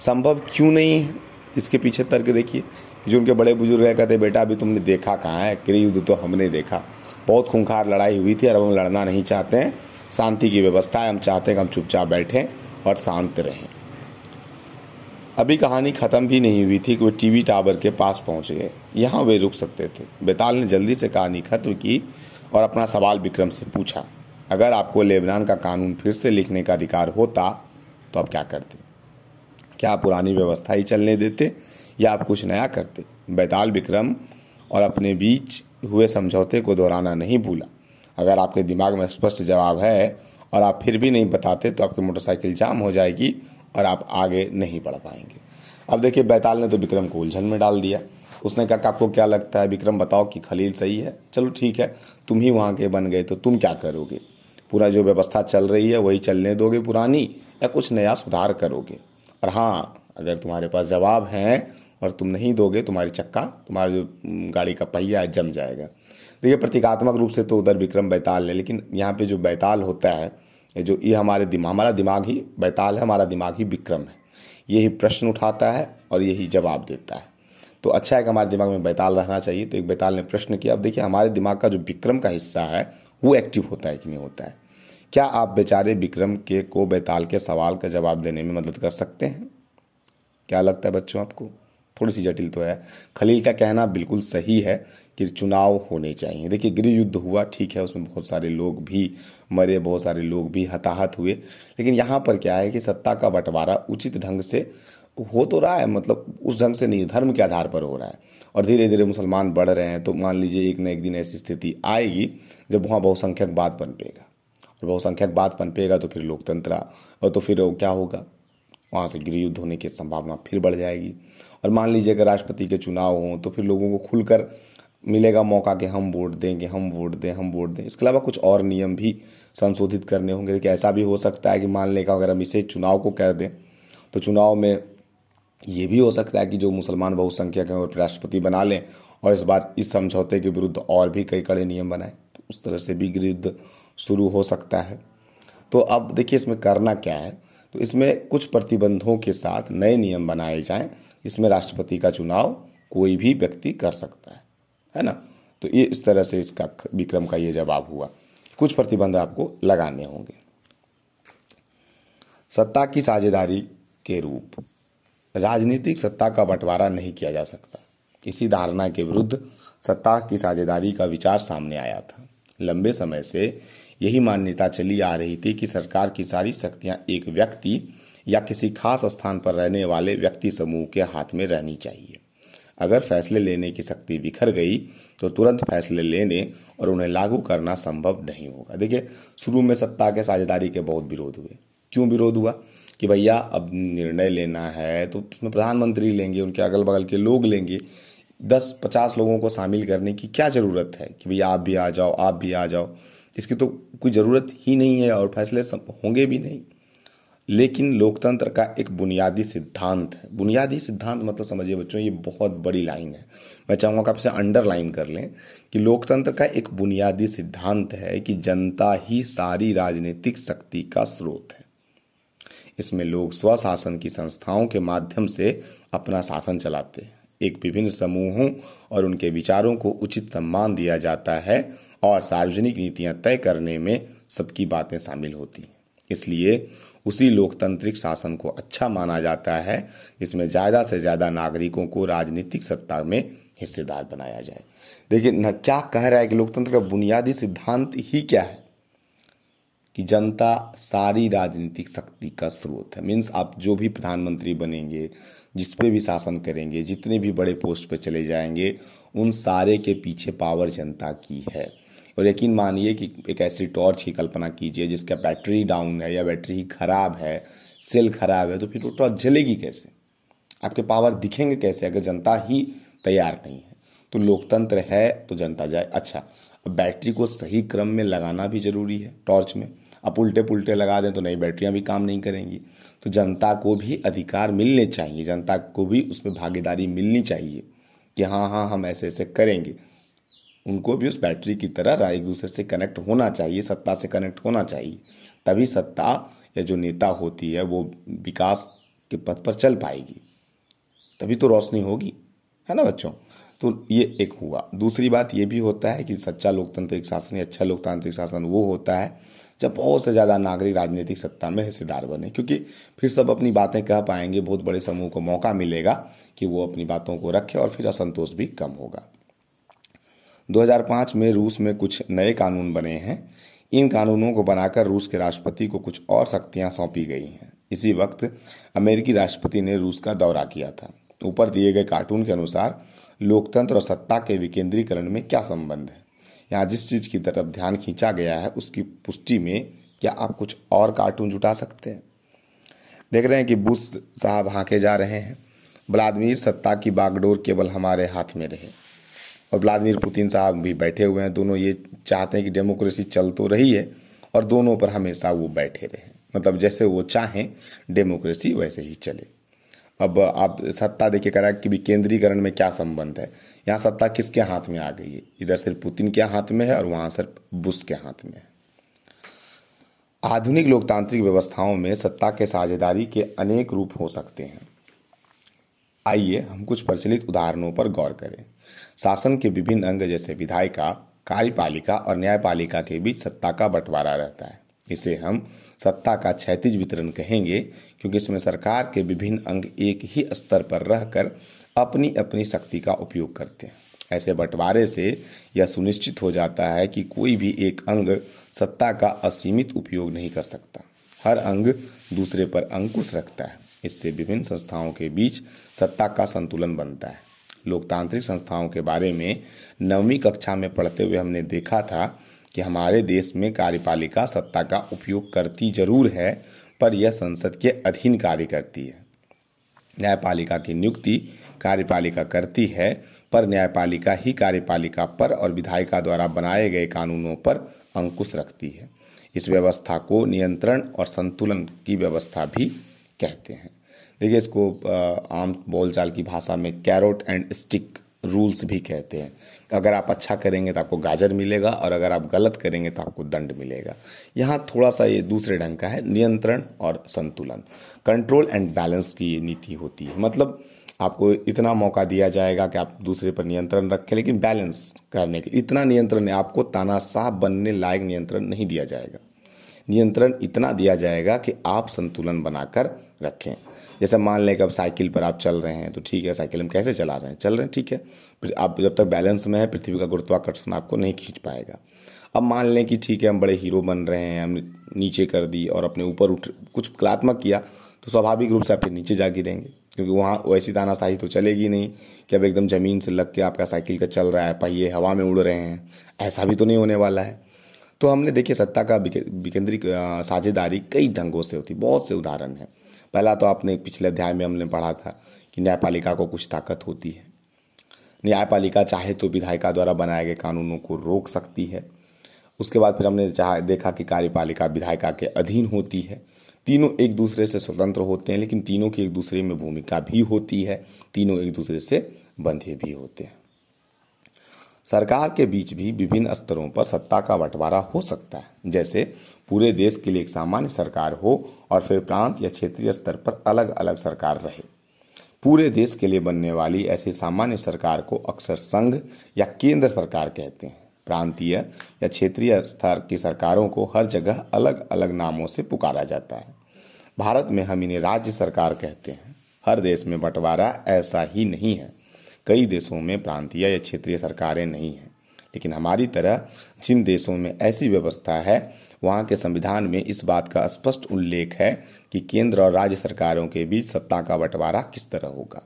संभव क्यों नहीं है? इसके पीछे तर्क देखिए, जो उनके बड़े बुजुर्ग है, कहते बेटा अभी तुमने देखा कहाँ है, गृह युद्ध तो हमने देखा, बहुत खूंखार लड़ाई हुई थी और हम लड़ना नहीं चाहते हैं, शांति की व्यवस्था है, हम चाहते हैं कि हम चुपचाप बैठें और शांत रहें। अभी कहानी ख़त्म भी नहीं हुई थी कि वे टीवी टावर के पास पहुँच गए। यहाँ वे रुक सकते थे। बेताल ने जल्दी से कहानी खत्म की और अपना सवाल विक्रम से पूछा, अगर आपको लेबनान का कानून फिर से लिखने का अधिकार होता तो आप क्या करते? क्या पुरानी व्यवस्था ही चलने देते या आप कुछ नया करते। बेताल विक्रम और अपने बीच हुए समझौते को दोहराना नहीं भूला। अगर आपके दिमाग में स्पष्ट जवाब है और आप फिर भी नहीं बताते तो आपकी मोटरसाइकिल जाम हो जाएगी और आप आगे नहीं बढ़ पाएंगे। अब देखिए, बेताल ने तो विक्रम को उलझन में डाल दिया। उसने कहा, आपको क्या लगता है विक्रम, बताओ कि खलील सही है? चलो ठीक है, तुम ही वहाँ के बन गए तो तुम क्या करोगे? पूरा जो व्यवस्था चल रही है वही चलने दोगे पुरानी या कुछ नया सुधार करोगे? और हाँ, अगर तुम्हारे पास जवाब हैं और तुम नहीं दोगे, तुम्हारी चक्का, तुम्हारा जो गाड़ी का पहिया है, जम जाएगा। देखिए, प्रतीकात्मक रूप से तो उधर विक्रम बेताल है, लेकिन यहाँ पे जो बेताल होता है, जो ये हमारे दिमाग हमारा दिमाग ही बेताल है, हमारा दिमाग ही विक्रम है। यही प्रश्न उठाता है और यही जवाब देता है। तो अच्छा है कि हमारे दिमाग में बेताल रहना चाहिए। तो एक बेताल ने प्रश्न किया। अब देखिए, हमारे दिमाग का जो विक्रम का हिस्सा है वो एक्टिव होता है कि नहीं होता है। क्या आप बेचारे विक्रम के को बेताल के सवाल का जवाब देने में मदद कर सकते हैं? क्या लगता है बच्चों आपको? थोड़ी सी जटिल तो है। खलील का कहना बिल्कुल सही है कि चुनाव होने चाहिए। देखिए, गृह युद्ध हुआ, ठीक है, उसमें बहुत सारे लोग भी मरे, बहुत सारे लोग भी हताहत हुए, लेकिन यहाँ पर क्या है कि सत्ता का बंटवारा उचित ढंग से हो तो रहा है, मतलब उस ढंग से नहीं, धर्म के आधार पर हो रहा है। और धीरे धीरे मुसलमान बढ़ रहे हैं, तो मान लीजिए एक न एक दिन ऐसी स्थिति आएगी जब वहाँ बहुसंख्यकवाद पनपेगा, और बहुसंख्यकवाद पनपेगा तो फिर लोकतंत्र, और तो फिर क्या होगा, वहाँ से गृह युद्ध होने की संभावना फिर बढ़ जाएगी। और मान लीजिए अगर राष्ट्रपति के चुनाव हों तो फिर लोगों को खुलकर मिलेगा मौका कि हम वोट देंगे, हम वोट दें, हम वोट दें। इसके अलावा कुछ और नियम भी संशोधित करने होंगे कि ऐसा भी हो सकता है कि मान लेगा अगर हम इसे चुनाव को कर दें तो चुनाव में ये भी हो सकता है कि जो मुसलमान बहुसंख्यक हैं वो राष्ट्रपति बना लें और इस बार इस समझौते के विरुद्ध और भी कई कड़े नियम बनाएं। तो उस तरह से भी गृह युद्ध शुरू हो सकता है। तो अब देखिए, इसमें करना क्या है, तो इसमें कुछ प्रतिबंधों के साथ नए नियम बनाए जाएं। इसमें राष्ट्रपति का चुनाव कोई भी व्यक्ति कर सकता है, है ना। तो ये इस तरह से इसका विक्रम का ये जवाब हुआ। कुछ प्रतिबंध आपको लगाने होंगे। सत्ता की साझेदारी के रूप, राजनीतिक सत्ता का बंटवारा नहीं किया जा सकता। इसी धारणा के विरुद्ध सत्ता की साझेदारी का विचार सामने आया था। लंबे समय से यही मान्यता चली आ रही थी कि सरकार की सारी शक्तियां एक व्यक्ति या किसी खास स्थान पर रहने वाले व्यक्ति समूह के हाथ में रहनी चाहिए। अगर फैसले लेने की शक्ति बिखर गई तो तुरंत फैसले लेने और उन्हें लागू करना संभव नहीं होगा। देखिए, शुरू में सत्ता के साझेदारी के बहुत विरोध हुए। क्यों विरोध हुआ कि भैया अब निर्णय लेना है तो उसमें प्रधानमंत्री लेंगे, उनके अगल बगल के लोग लेंगे, दस पचास लोगों को शामिल करने की क्या ज़रूरत है कि भैया आप भी आ जाओ, आप भी आ जाओ, इसकी तो कोई ज़रूरत ही नहीं है और फैसले होंगे भी नहीं। लेकिन लोकतंत्र का एक बुनियादी सिद्धांत है। बुनियादी सिद्धांत मतलब समझिए बच्चों, ये बहुत बड़ी लाइन है, मैं चाहूँगा कि आप इसे अंडरलाइन कर लें कि लोकतंत्र का एक बुनियादी सिद्धांत है कि जनता ही सारी राजनीतिक शक्ति का स्रोत है। इसमें लोग स्वशासन की संस्थाओं के माध्यम से अपना शासन चलाते हैं। एक विभिन्न समूहों और उनके विचारों को उचित सम्मान दिया जाता है और सार्वजनिक नीतियां तय करने में सबकी बातें शामिल होती हैं। इसलिए उसी लोकतांत्रिक शासन को अच्छा माना जाता है जिसमें ज़्यादा से ज़्यादा नागरिकों को राजनीतिक सत्ता में हिस्सेदार बनाया जाए। देखिए न, क्या कह रहा है कि लोकतंत्र का बुनियादी सिद्धांत ही क्या है कि जनता सारी राजनीतिक शक्ति का स्रोत है। मीन्स आप जो भी प्रधानमंत्री बनेंगे, जिस पे भी शासन करेंगे, जितने भी बड़े पोस्ट पे चले जाएंगे, उन सारे के पीछे पावर जनता की है। और यकीन मानिए कि एक ऐसी टॉर्च की कल्पना कीजिए जिसका बैटरी डाउन है या बैटरी खराब है, सेल खराब है, तो फिर वो टॉर्च जलेगी कैसे, आपके पावर दिखेंगे कैसे अगर जनता ही तैयार नहीं है। तो लोकतंत्र है तो जनता जाए। अच्छा, बैटरी को सही क्रम में लगाना भी जरूरी है। टॉर्च में आप उल्टे पुल्टे लगा दें तो नई बैटरियां भी काम नहीं करेंगी। तो जनता को भी अधिकार मिलने चाहिए, जनता को भी उसमें भागीदारी मिलनी चाहिए कि हाँ हाँ हम ऐसे ऐसे करेंगे। उनको भी उस बैटरी की तरह एक दूसरे से कनेक्ट होना चाहिए, सत्ता से कनेक्ट होना चाहिए, तभी सत्ता या जो नेता होती है वो विकास के पथ पर चल पाएगी, तभी तो रोशनी होगी, है ना बच्चों। तो ये एक हुआ। दूसरी बात ये भी होता है कि सच्चा लोकतांत्रिक शासन या अच्छा लोकतांत्रिक शासन वो होता है जब बहुत से ज़्यादा नागरिक राजनीतिक सत्ता में हिस्सेदार बने, क्योंकि फिर सब अपनी बातें कह पाएंगे, बहुत बड़े समूह को मौका मिलेगा कि वो अपनी बातों को रखे और फिर असंतोष भी कम होगा। दो हज़ार पाँच में रूस में कुछ नए कानून बने हैं। इन कानूनों को बनाकर रूस के राष्ट्रपति को कुछ और शक्तियाँ सौंपी गई हैं। इसी वक्त अमेरिकी राष्ट्रपति ने रूस का दौरा किया था। ऊपर दिए गए कार्टून के अनुसार लोकतंत्र और सत्ता के विकेंद्रीकरण में क्या संबंध है? यहाँ जिस चीज़ की तरफ ध्यान खींचा गया है उसकी पुष्टि में क्या आप कुछ और कार्टून जुटा सकते हैं? देख रहे हैं कि बुश साहब हाँके जा रहे हैं, व्लादिमीर सत्ता की बागडोर केवल हमारे हाथ में रहे, और व्लादिमीर पुतिन साहब भी बैठे हुए हैं। दोनों ये चाहते हैं कि डेमोक्रेसी चल तो रही है और दोनों पर हमेशा वो बैठे रहें, मतलब जैसे वो चाहें डेमोक्रेसी वैसे ही चले। अब आप सत्ता देखिए करा कि विकेंद्रीकरण में क्या संबंध है, यहाँ सत्ता किसके हाथ में आ गई है? इधर सिर्फ पुतिन के हाथ में है और वहाँ सिर्फ बुश के हाथ में है। आधुनिक लोकतांत्रिक व्यवस्थाओं में सत्ता के साझेदारी के अनेक रूप हो सकते हैं। आइए हम कुछ प्रचलित उदाहरणों पर गौर करें। शासन के विभिन्न अंग जैसे विधायिका, कार्यपालिका और न्यायपालिका के बीच सत्ता का बंटवारा रहता है। इसे हम सत्ता का क्षैतिज वितरण कहेंगे, क्योंकि इसमें सरकार के विभिन्न अंग एक ही स्तर पर रहकर अपनी अपनी शक्ति का उपयोग करते हैं। ऐसे बंटवारे से यह सुनिश्चित हो जाता है कि कोई भी एक अंग सत्ता का असीमित उपयोग नहीं कर सकता। हर अंग दूसरे पर अंकुश रखता है। इससे विभिन्न संस्थाओं के बीच सत्ता का संतुलन बनता है। लोकतांत्रिक संस्थाओं के बारे में नवमीं कक्षा में पढ़ते हुए हमने देखा था कि हमारे देश में कार्यपालिका सत्ता का उपयोग करती जरूर है, पर यह संसद के अधीन कार्य करती है। न्यायपालिका की नियुक्ति कार्यपालिका करती है, पर न्यायपालिका ही कार्यपालिका पर और विधायिका द्वारा बनाए गए कानूनों पर अंकुश रखती है। इस व्यवस्था को नियंत्रण और संतुलन की व्यवस्था भी कहते हैं। देखिए, इसको आम बोलचाल की भाषा में कैरोट एंड स्टिक रूल्स भी कहते हैं। अगर आप अच्छा करेंगे तो आपको गाजर मिलेगा और अगर आप गलत करेंगे तो आपको दंड मिलेगा। यहाँ थोड़ा सा ये दूसरे ढंग का है, नियंत्रण और संतुलन। कंट्रोल एंड बैलेंस की ये नीति होती है, मतलब आपको इतना मौका दिया जाएगा कि आप दूसरे पर नियंत्रण रखें, लेकिन बैलेंस करने के इतना नियंत्रण है, आपको तानाशाह बनने लायक नियंत्रण नहीं दिया जाएगा। नियंत्रण इतना दिया जाएगा कि आप संतुलन बनाकर रखें। जैसे मान लें कि अब साइकिल पर आप चल रहे हैं, तो ठीक है, साइकिल हम कैसे चला रहे हैं, चल रहे हैं, ठीक है, फिर आप जब तक बैलेंस में है पृथ्वी का गुरुत्वाकर्षण आपको नहीं खींच पाएगा। अब मान लें कि ठीक है, हम बड़े हीरो बन रहे हैं, हमने नीचे कर दी और अपने ऊपर उठ कुछ कलात्मक किया, तो स्वाभाविक रूप से आप फिर नीचे जा गिरेंगे, क्योंकि वहाँ वैसी तानाशाही तो चलेगी नहीं कि अब एकदम ज़मीन से लग के आपका साइकिल का चल रहा है, पहिए हवा में उड़ रहे हैं, ऐसा भी तो नहीं होने वाला है। तो हमने देखिए सत्ता का विकेंद्रीक साझेदारी कई ढंगों से होती, बहुत से उदाहरण हैं। पहला तो आपने पिछले अध्याय में हमने पढ़ा था कि न्यायपालिका को कुछ ताकत होती है। न्यायपालिका चाहे तो विधायिका द्वारा बनाए गए कानूनों को रोक सकती है। उसके बाद फिर हमने चाह देखा कि कार्यपालिका विधायिका के अधीन होती है। तीनों एक दूसरे से स्वतंत्र होते हैं, लेकिन तीनों की एक दूसरे में भूमिका भी होती है, तीनों एक दूसरे से बंधे भी होते हैं। सरकार के बीच भी विभिन्न स्तरों पर सत्ता का बंटवारा हो सकता है, जैसे पूरे देश के लिए एक सामान्य सरकार हो और फिर प्रांत या क्षेत्रीय स्तर पर अलग अलग सरकार रहे। पूरे देश के लिए बनने वाली ऐसी सामान्य सरकार को अक्सर संघ या केंद्र सरकार कहते हैं। प्रांतीय या क्षेत्रीय स्तर की सरकारों को हर जगह अलग अलग नामों से पुकारा जाता है। भारत में हम इन्हें राज्य सरकार कहते हैं। हर देश में बंटवारा ऐसा ही नहीं है। कई देशों में प्रांतीय या क्षेत्रीय सरकारें नहीं हैं, लेकिन हमारी तरह जिन देशों में ऐसी व्यवस्था है वहाँ के संविधान में इस बात का स्पष्ट उल्लेख है कि केंद्र और राज्य सरकारों के बीच सत्ता का बंटवारा किस तरह होगा।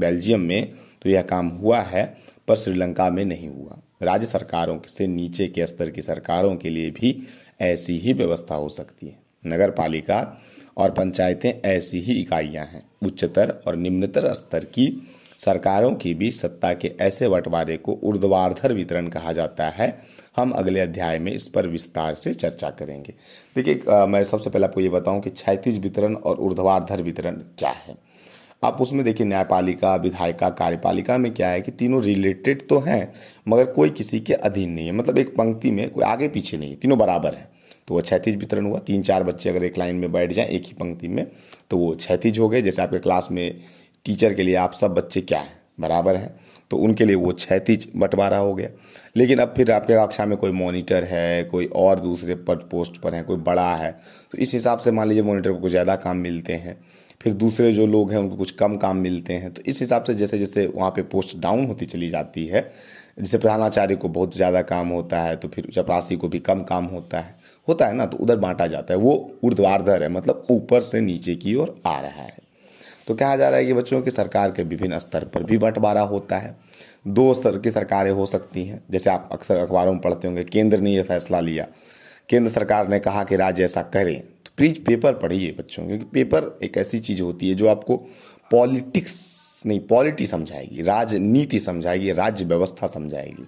बेल्जियम में तो यह काम हुआ है, पर श्रीलंका में नहीं हुआ। राज्य सरकारों से नीचे के स्तर की सरकारों के लिए भी ऐसी ही व्यवस्था हो सकती है। नगर पालिका और पंचायतें ऐसी ही इकाइयाँ हैं। उच्चतर और निम्नतर स्तर की सरकारों के बीच सत्ता के ऐसे बंटवारे को ऊर्ध्वाधर वितरण कहा जाता है। हम अगले अध्याय में इस पर विस्तार से चर्चा करेंगे। देखिए, मैं सबसे पहले आपको ये बताऊं कि क्षैतिज वितरण और ऊर्ध्वाधर वितरण क्या है। आप उसमें देखिए न्यायपालिका, विधायिका, कार्यपालिका में क्या है कि तीनों रिलेटेड तो हैं, मगर कोई किसी के अधीन नहीं है, मतलब एक पंक्ति में कोई आगे पीछे नहीं, तीनों बराबर है। तो वो क्षैतिज वितरण हुआ। तीन चार बच्चे अगर एक लाइन में बैठ जाएं एक ही पंक्ति में, तो वो क्षैतिज हो गए। जैसे आपके क्लास में टीचर के लिए आप सब बच्चे क्या हैं, बराबर हैं, तो उनके लिए वो क्षैतिज बंटवारा हो गया। लेकिन अब फिर आपके कक्षा में कोई मॉनिटर है, कोई और दूसरे पद पोस्ट पर है, कोई बड़ा है, तो इस हिसाब से मान लीजिए मॉनिटर को ज़्यादा काम मिलते हैं। फिर दूसरे जो लोग हैं उनको कुछ कम काम मिलते हैं। तो इस हिसाब से जैसे जैसे वहाँ पे पोस्ट डाउन होती चली जाती है, जैसे प्रधानाचार्य को बहुत ज़्यादा काम होता है तो फिर चपरासी को भी कम काम होता है होता है ना, तो उधर बांटा जाता है। वो ऊर्ध्वाधर है, मतलब ऊपर से नीचे की ओर आ रहा है। तो कहा जा रहा है कि बच्चों की सरकार के विभिन्न स्तर पर भी बंटवारा होता है। दो स्तर की सरकारें हो सकती हैं, जैसे आप अक्सर अखबारों में पढ़ते होंगे, केंद्र ने यह फैसला लिया, केंद्र सरकार ने कहा कि राज्य ऐसा करें। तो प्लीज पेपर पढ़िए बच्चों, क्योंकि पेपर एक ऐसी चीज़ होती है जो आपको पॉलिटिक्स नहीं, पॉलिटी समझाएगी, राजनीति समझाएगी, राज्य व्यवस्था समझाएगी।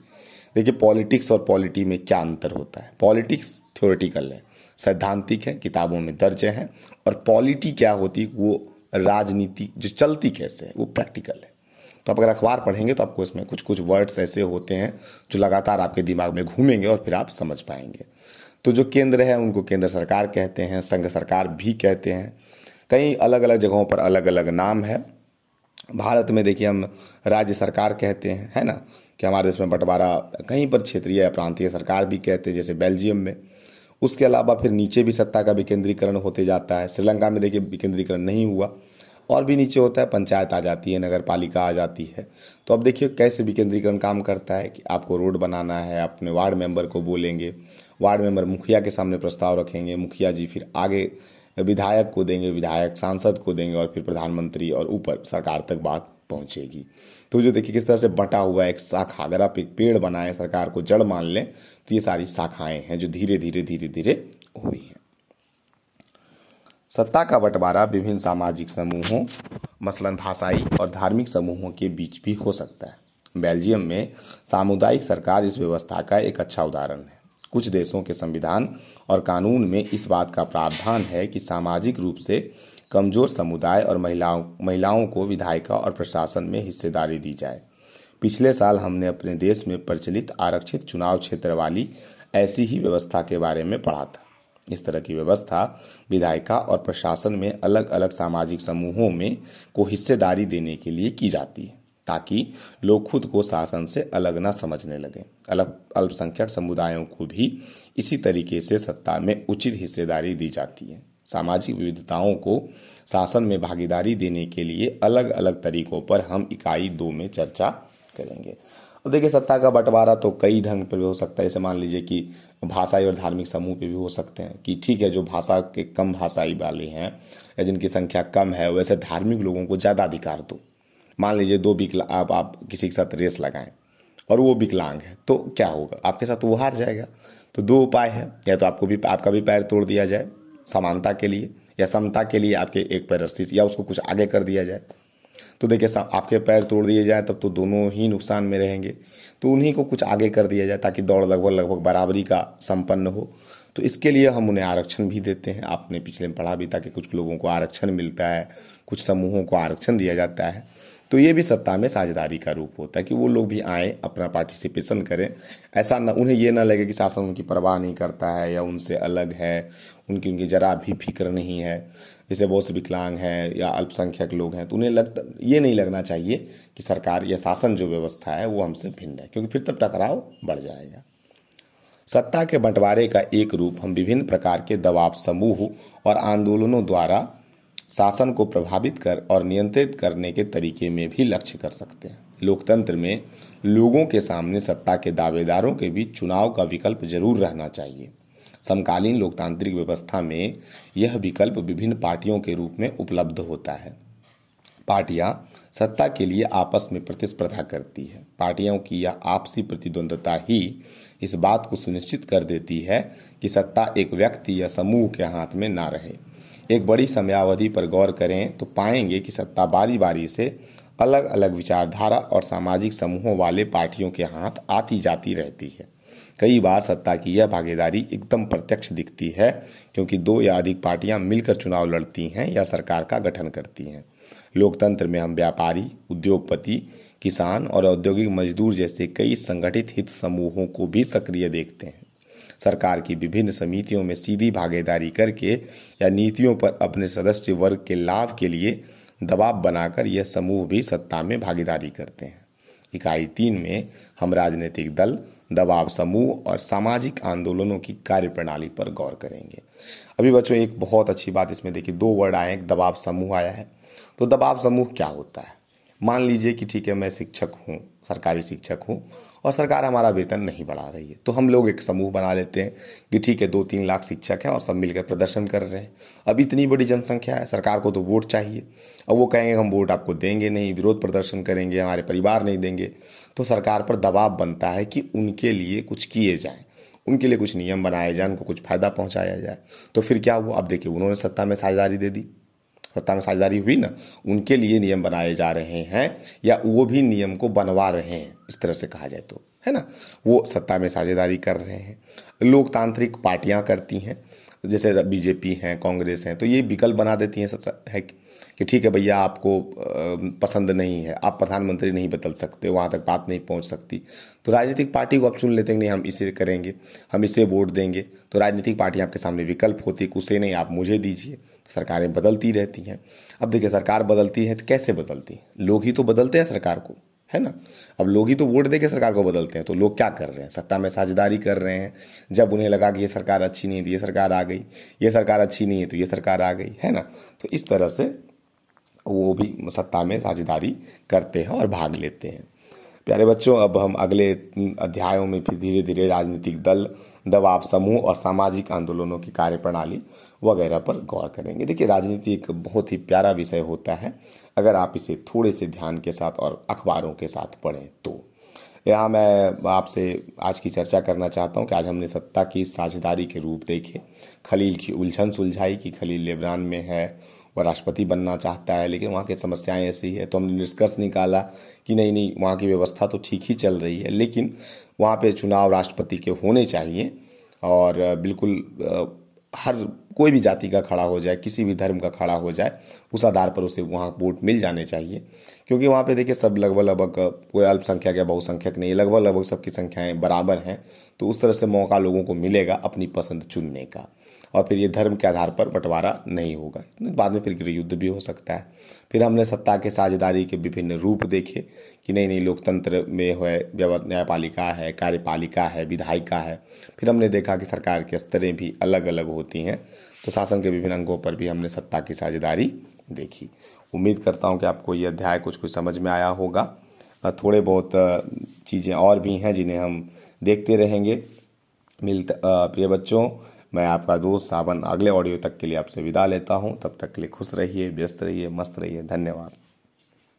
देखिए पॉलिटिक्स और पॉलिटी में क्या अंतर होता है। पॉलिटिक्स थ्योरेटिकल है, सैद्धांतिक है, किताबों में दर्ज है, और पॉलिटी क्या होती है, वो राजनीति जो चलती कैसे है, वो प्रैक्टिकल है। तो आप अगर अखबार पढ़ेंगे तो आपको इसमें कुछ कुछ वर्ड्स ऐसे होते हैं जो लगातार आपके दिमाग में घूमेंगे और फिर आप समझ पाएंगे। तो जो केंद्र है उनको केंद्र सरकार कहते हैं, संघ सरकार भी कहते हैं, कई अलग अलग जगहों पर अलग अलग नाम है। भारत में देखिए हम राज्य सरकार कहते हैं, है ना, कि हमारे देश में बंटवारा, कहीं पर क्षेत्रीय या प्रांतीय सरकार भी कहते हैं, जैसे बेल्जियम में। उसके अलावा फिर नीचे भी सत्ता का विकेंद्रीकरण होते जाता है। श्रीलंका में देखिए विकेंद्रीकरण नहीं हुआ, और भी नीचे होता है, पंचायत आ जाती है, नगर पालिका आ जाती है। तो अब देखिए कैसे विकेंद्रीकरण काम करता है कि आपको रोड बनाना है, अपने वार्ड मेंबर को बोलेंगे, वार्ड मेंबर मुखिया के सामने प्रस्ताव रखेंगे, मुखिया जी फिर आगे विधायक को देंगे, विधायक सांसद को देंगे, और फिर प्रधानमंत्री और ऊपर सरकार तक बात पहुँचेगी। तो जो देखिए किस तरह से बटा हुआ है, एक शाखा, अगर आप एक पेड़ बनाएं, सरकार को जड़ मान लें, तो ये सारी शाखाएं हैं जो धीरे धीरे धीरे धीरे हुई हैं। सत्ता का बंटवारा विभिन्न सामाजिक समूहों, मसलन भाषाई और धार्मिक समूहों के बीच भी हो सकता है। बेल्जियम में सामुदायिक सरकार इस व्यवस्था का एक अच्छा उदाहरण है। कुछ देशों के संविधान और कानून में इस बात का प्रावधान है कि सामाजिक रूप से कमजोर समुदाय और महिलाओं महिलाओं को विधायिका और प्रशासन में हिस्सेदारी दी जाए। पिछले साल हमने अपने देश में प्रचलित आरक्षित चुनाव क्षेत्र वाली ऐसी ही व्यवस्था के बारे में पढ़ा था। इस तरह की व्यवस्था विधायिका और प्रशासन में अलग अलग सामाजिक समूहों में को हिस्सेदारी देने के लिए की जाती है, ताकि लोग खुद को शासन से अलग न समझने लगें। अलग अल्पसंख्यक समुदायों को भी इसी तरीके से सत्ता में उचित हिस्सेदारी दी जाती है। सामाजिक विविधताओं को शासन में भागीदारी देने के लिए अलग अलग तरीकों पर हम इकाई दो में चर्चा करेंगे। अब देखिए सत्ता का बंटवारा तो कई ढंग पर भी हो सकता है। इसे मान लीजिए कि भाषाई और धार्मिक समूह पे भी हो सकते हैं कि ठीक है, जो भाषा के कम भाषाई वाले हैं या जिनकी संख्या कम है, वैसे धार्मिक लोगों को ज़्यादा अधिकार दो। मान लीजिए दो विकला आप, आप किसी के साथ रेस लगाएं और वो विकलांग है, तो क्या होगा, आपके साथ वो हार जाएगा। तो दो उपाय है, या तो आपको भी आपका भी पैर तोड़ दिया जाए समानता के लिए, या समता के लिए आपके एक पैर रस्सी, या उसको कुछ आगे कर दिया जाए। तो देखिए आपके पैर तोड़ दिए जाए तब तो दोनों ही नुकसान में रहेंगे, तो उन्हीं को कुछ आगे कर दिया जाए ताकि दौड़ लगभग लगभग बराबरी का संपन्न हो। तो इसके लिए हम उन्हें आरक्षण भी देते हैं। आपने पिछले में पढ़ा भी था कि कुछ लोगों को आरक्षण मिलता है, कुछ समूहों को आरक्षण दिया जाता है। तो ये भी सत्ता में साझेदारी का रूप होता है कि वो लोग भी आएँ, अपना पार्टिसिपेशन करें। ऐसा ना उन्हें ये ना लगे कि शासन उनकी परवाह नहीं करता है या उनसे अलग है, उनकी उनकी जरा भी फिक्र नहीं है। जैसे बहुत से विकलांग हैं या अल्पसंख्यक लोग हैं, तो उन्हें लगता ये नहीं लगना चाहिए कि सरकार या शासन जो व्यवस्था है वो हमसे भिन्न है, क्योंकि फिर तब टकराव बढ़ जाएगा। सत्ता के बंटवारे का एक रूप हम विभिन्न प्रकार के दबाव समूह और आंदोलनों द्वारा शासन को प्रभावित कर और नियंत्रित करने के तरीके में भी लक्ष्य कर सकते हैं। लोकतंत्र में लोगों के सामने सत्ता के दावेदारों के बीच चुनाव का विकल्प जरूर रहना चाहिए। समकालीन लोकतांत्रिक व्यवस्था में यह विकल्प विभिन्न पार्टियों के रूप में उपलब्ध होता है। पार्टियां सत्ता के लिए आपस में प्रतिस्पर्धा करती है। पार्टियों की यह आपसी प्रतिद्वंदता ही इस बात को सुनिश्चित कर देती है कि सत्ता एक व्यक्ति या समूह के हाथ में ना रहे। एक बड़ी समयावधि पर गौर करें तो पाएंगे कि सत्ता बारी बारी से अलग अलग विचारधारा और सामाजिक समूहों वाले पार्टियों के हाथ आती जाती रहती है। कई बार सत्ता की यह भागीदारी एकदम प्रत्यक्ष दिखती है, क्योंकि दो या अधिक पार्टियां मिलकर चुनाव लड़ती हैं या सरकार का गठन करती हैं। लोकतंत्र में हम व्यापारी, उद्योगपति, किसान और औद्योगिक मजदूर जैसे कई संगठित हित समूहों को भी सक्रिय देखते हैं। सरकार की विभिन्न समितियों में सीधी भागीदारी करके या नीतियों पर अपने सदस्य वर्ग के लाभ के लिए दबाव बनाकर यह समूह भी सत्ता में भागीदारी करते हैं। इकाई तीन में हम राजनीतिक दल, दबाव समूह और सामाजिक आंदोलनों की कार्यप्रणाली पर गौर करेंगे। अभी बच्चों एक बहुत अच्छी बात इसमें देखिए, दो वर्ड आए, एक दबाव समूह आया है। तो दबाव समूह क्या होता है? मान लीजिए कि ठीक है मैं शिक्षक हूँ, सरकारी शिक्षक हूँ और सरकार हमारा वेतन नहीं बढ़ा रही है, तो हम लोग एक समूह बना लेते हैं कि ठीक है दो तीन लाख शिक्षक हैं और सब मिलकर प्रदर्शन कर रहे हैं। अब इतनी बड़ी जनसंख्या है, सरकार को तो वोट चाहिए। अब वो कहेंगे हम वोट आपको देंगे नहीं, विरोध प्रदर्शन करेंगे, हमारे परिवार नहीं देंगे। तो सरकार पर दबाव बनता है कि उनके लिए कुछ किए जाए, उनके लिए कुछ नियम बनाए जाए, उनको कुछ फ़ायदा पहुँचाया जाए। तो फिर क्या हुआ? अब देखिए उन्होंने सत्ता में साझेदारी दे दी, सत्ता में साझेदारी हुई ना, उनके लिए नियम बनाए जा रहे हैं या वो भी नियम को बनवा रहे हैं, इस तरह से कहा जाए तो, है ना। वो सत्ता में साझेदारी कर रहे हैं। लोकतांत्रिक पार्टियां करती हैं, जैसे बीजेपी हैं, कांग्रेस हैं, तो ये विकल्प बना देती हैं है कि ठीक है भैया आपको पसंद नहीं है, आप प्रधानमंत्री नहीं बदल सकते, वहाँ तक बात नहीं पहुँच सकती, तो राजनीतिक पार्टी को आप चुन लेते हैं, नहीं हम इसे करेंगे, हम इसे वोट देंगे। तो राजनीतिक पार्टी आपके सामने विकल्प होती है, उसे नहीं आप मुझे दीजिए। सरकारें बदलती रहती हैं। अब देखिए सरकार बदलती है तो कैसे बदलती है? लोग ही तो बदलते हैं सरकार को, है ना। अब लोग ही तो वोट देके सरकार को बदलते हैं। तो लोग क्या कर रहे हैं? सत्ता में साझेदारी कर रहे हैं। जब उन्हें लगा कि ये सरकार अच्छी नहीं है तो ये सरकार आ गई, ये सरकार अच्छी नहीं है तो ये सरकार आ गई, है ना। तो इस तरह से वो भी सत्ता में साझेदारी करते हैं और भाग लेते हैं। प्यारे बच्चों, अब हम अगले अध्यायों में फिर धीरे धीरे राजनीतिक दल, दबाव समूह और सामाजिक आंदोलनों की कार्यप्रणाली वगैरह पर गौर करेंगे। देखिए राजनीति एक बहुत ही प्यारा विषय होता है अगर आप इसे थोड़े से ध्यान के साथ और अखबारों के साथ पढ़ें तो। यहाँ मैं आपसे आज की चर्चा करना चाहता हूँ कि आज हमने सत्ता की साझेदारी के रूप देखे, खलील की उलझन सुलझाई कि खलील लेबनान में है, वह राष्ट्रपति बनना चाहता है लेकिन वहाँ की समस्याएं ऐसी है, तो हमने निष्कर्ष निकाला कि नहीं नहीं वहाँ की व्यवस्था तो ठीक ही चल रही है लेकिन वहाँ पे चुनाव राष्ट्रपति के होने चाहिए और बिल्कुल हर कोई भी जाति का खड़ा हो जाए, किसी भी धर्म का खड़ा हो जाए, उस आधार पर उसे वहाँ वोट मिल जाने चाहिए। क्योंकि वहाँ पे देखिए सब लगभग लगभग कोई अल्पसंख्यक या बहुसंख्यक नहीं, लगभग लगभग सबकी संख्याएं बराबर हैं। तो उस तरह से मौका लोगों को मिलेगा अपनी पसंद चुनने का और फिर ये धर्म के आधार पर बंटवारा नहीं होगा। बाद में फिर गृह युद्ध भी हो सकता है। फिर हमने सत्ता के साझेदारी के विभिन्न रूप देखे कि नहीं नहीं लोकतंत्र में है, न्यायपालिका है, कार्यपालिका है, विधायिका है। फिर हमने देखा कि सरकार के स्तरें भी अलग अलग होती हैं। तो शासन के विभिन्न अंगों पर भी हमने सत्ता की साझेदारी देखी। उम्मीद करता हूँ कि आपको ये अध्याय कुछ कुछ समझ में आया होगा। थोड़े बहुत चीज़ें और भी हैं जिन्हें हम देखते रहेंगे। मिलते प्रिय बच्चों, मैं आपका दोस्त सावन अगले ऑडियो तक के लिए आपसे विदा लेता हूं। तब तक के लिए खुश रहिए, व्यस्त रहिए, मस्त रहिए। धन्यवाद।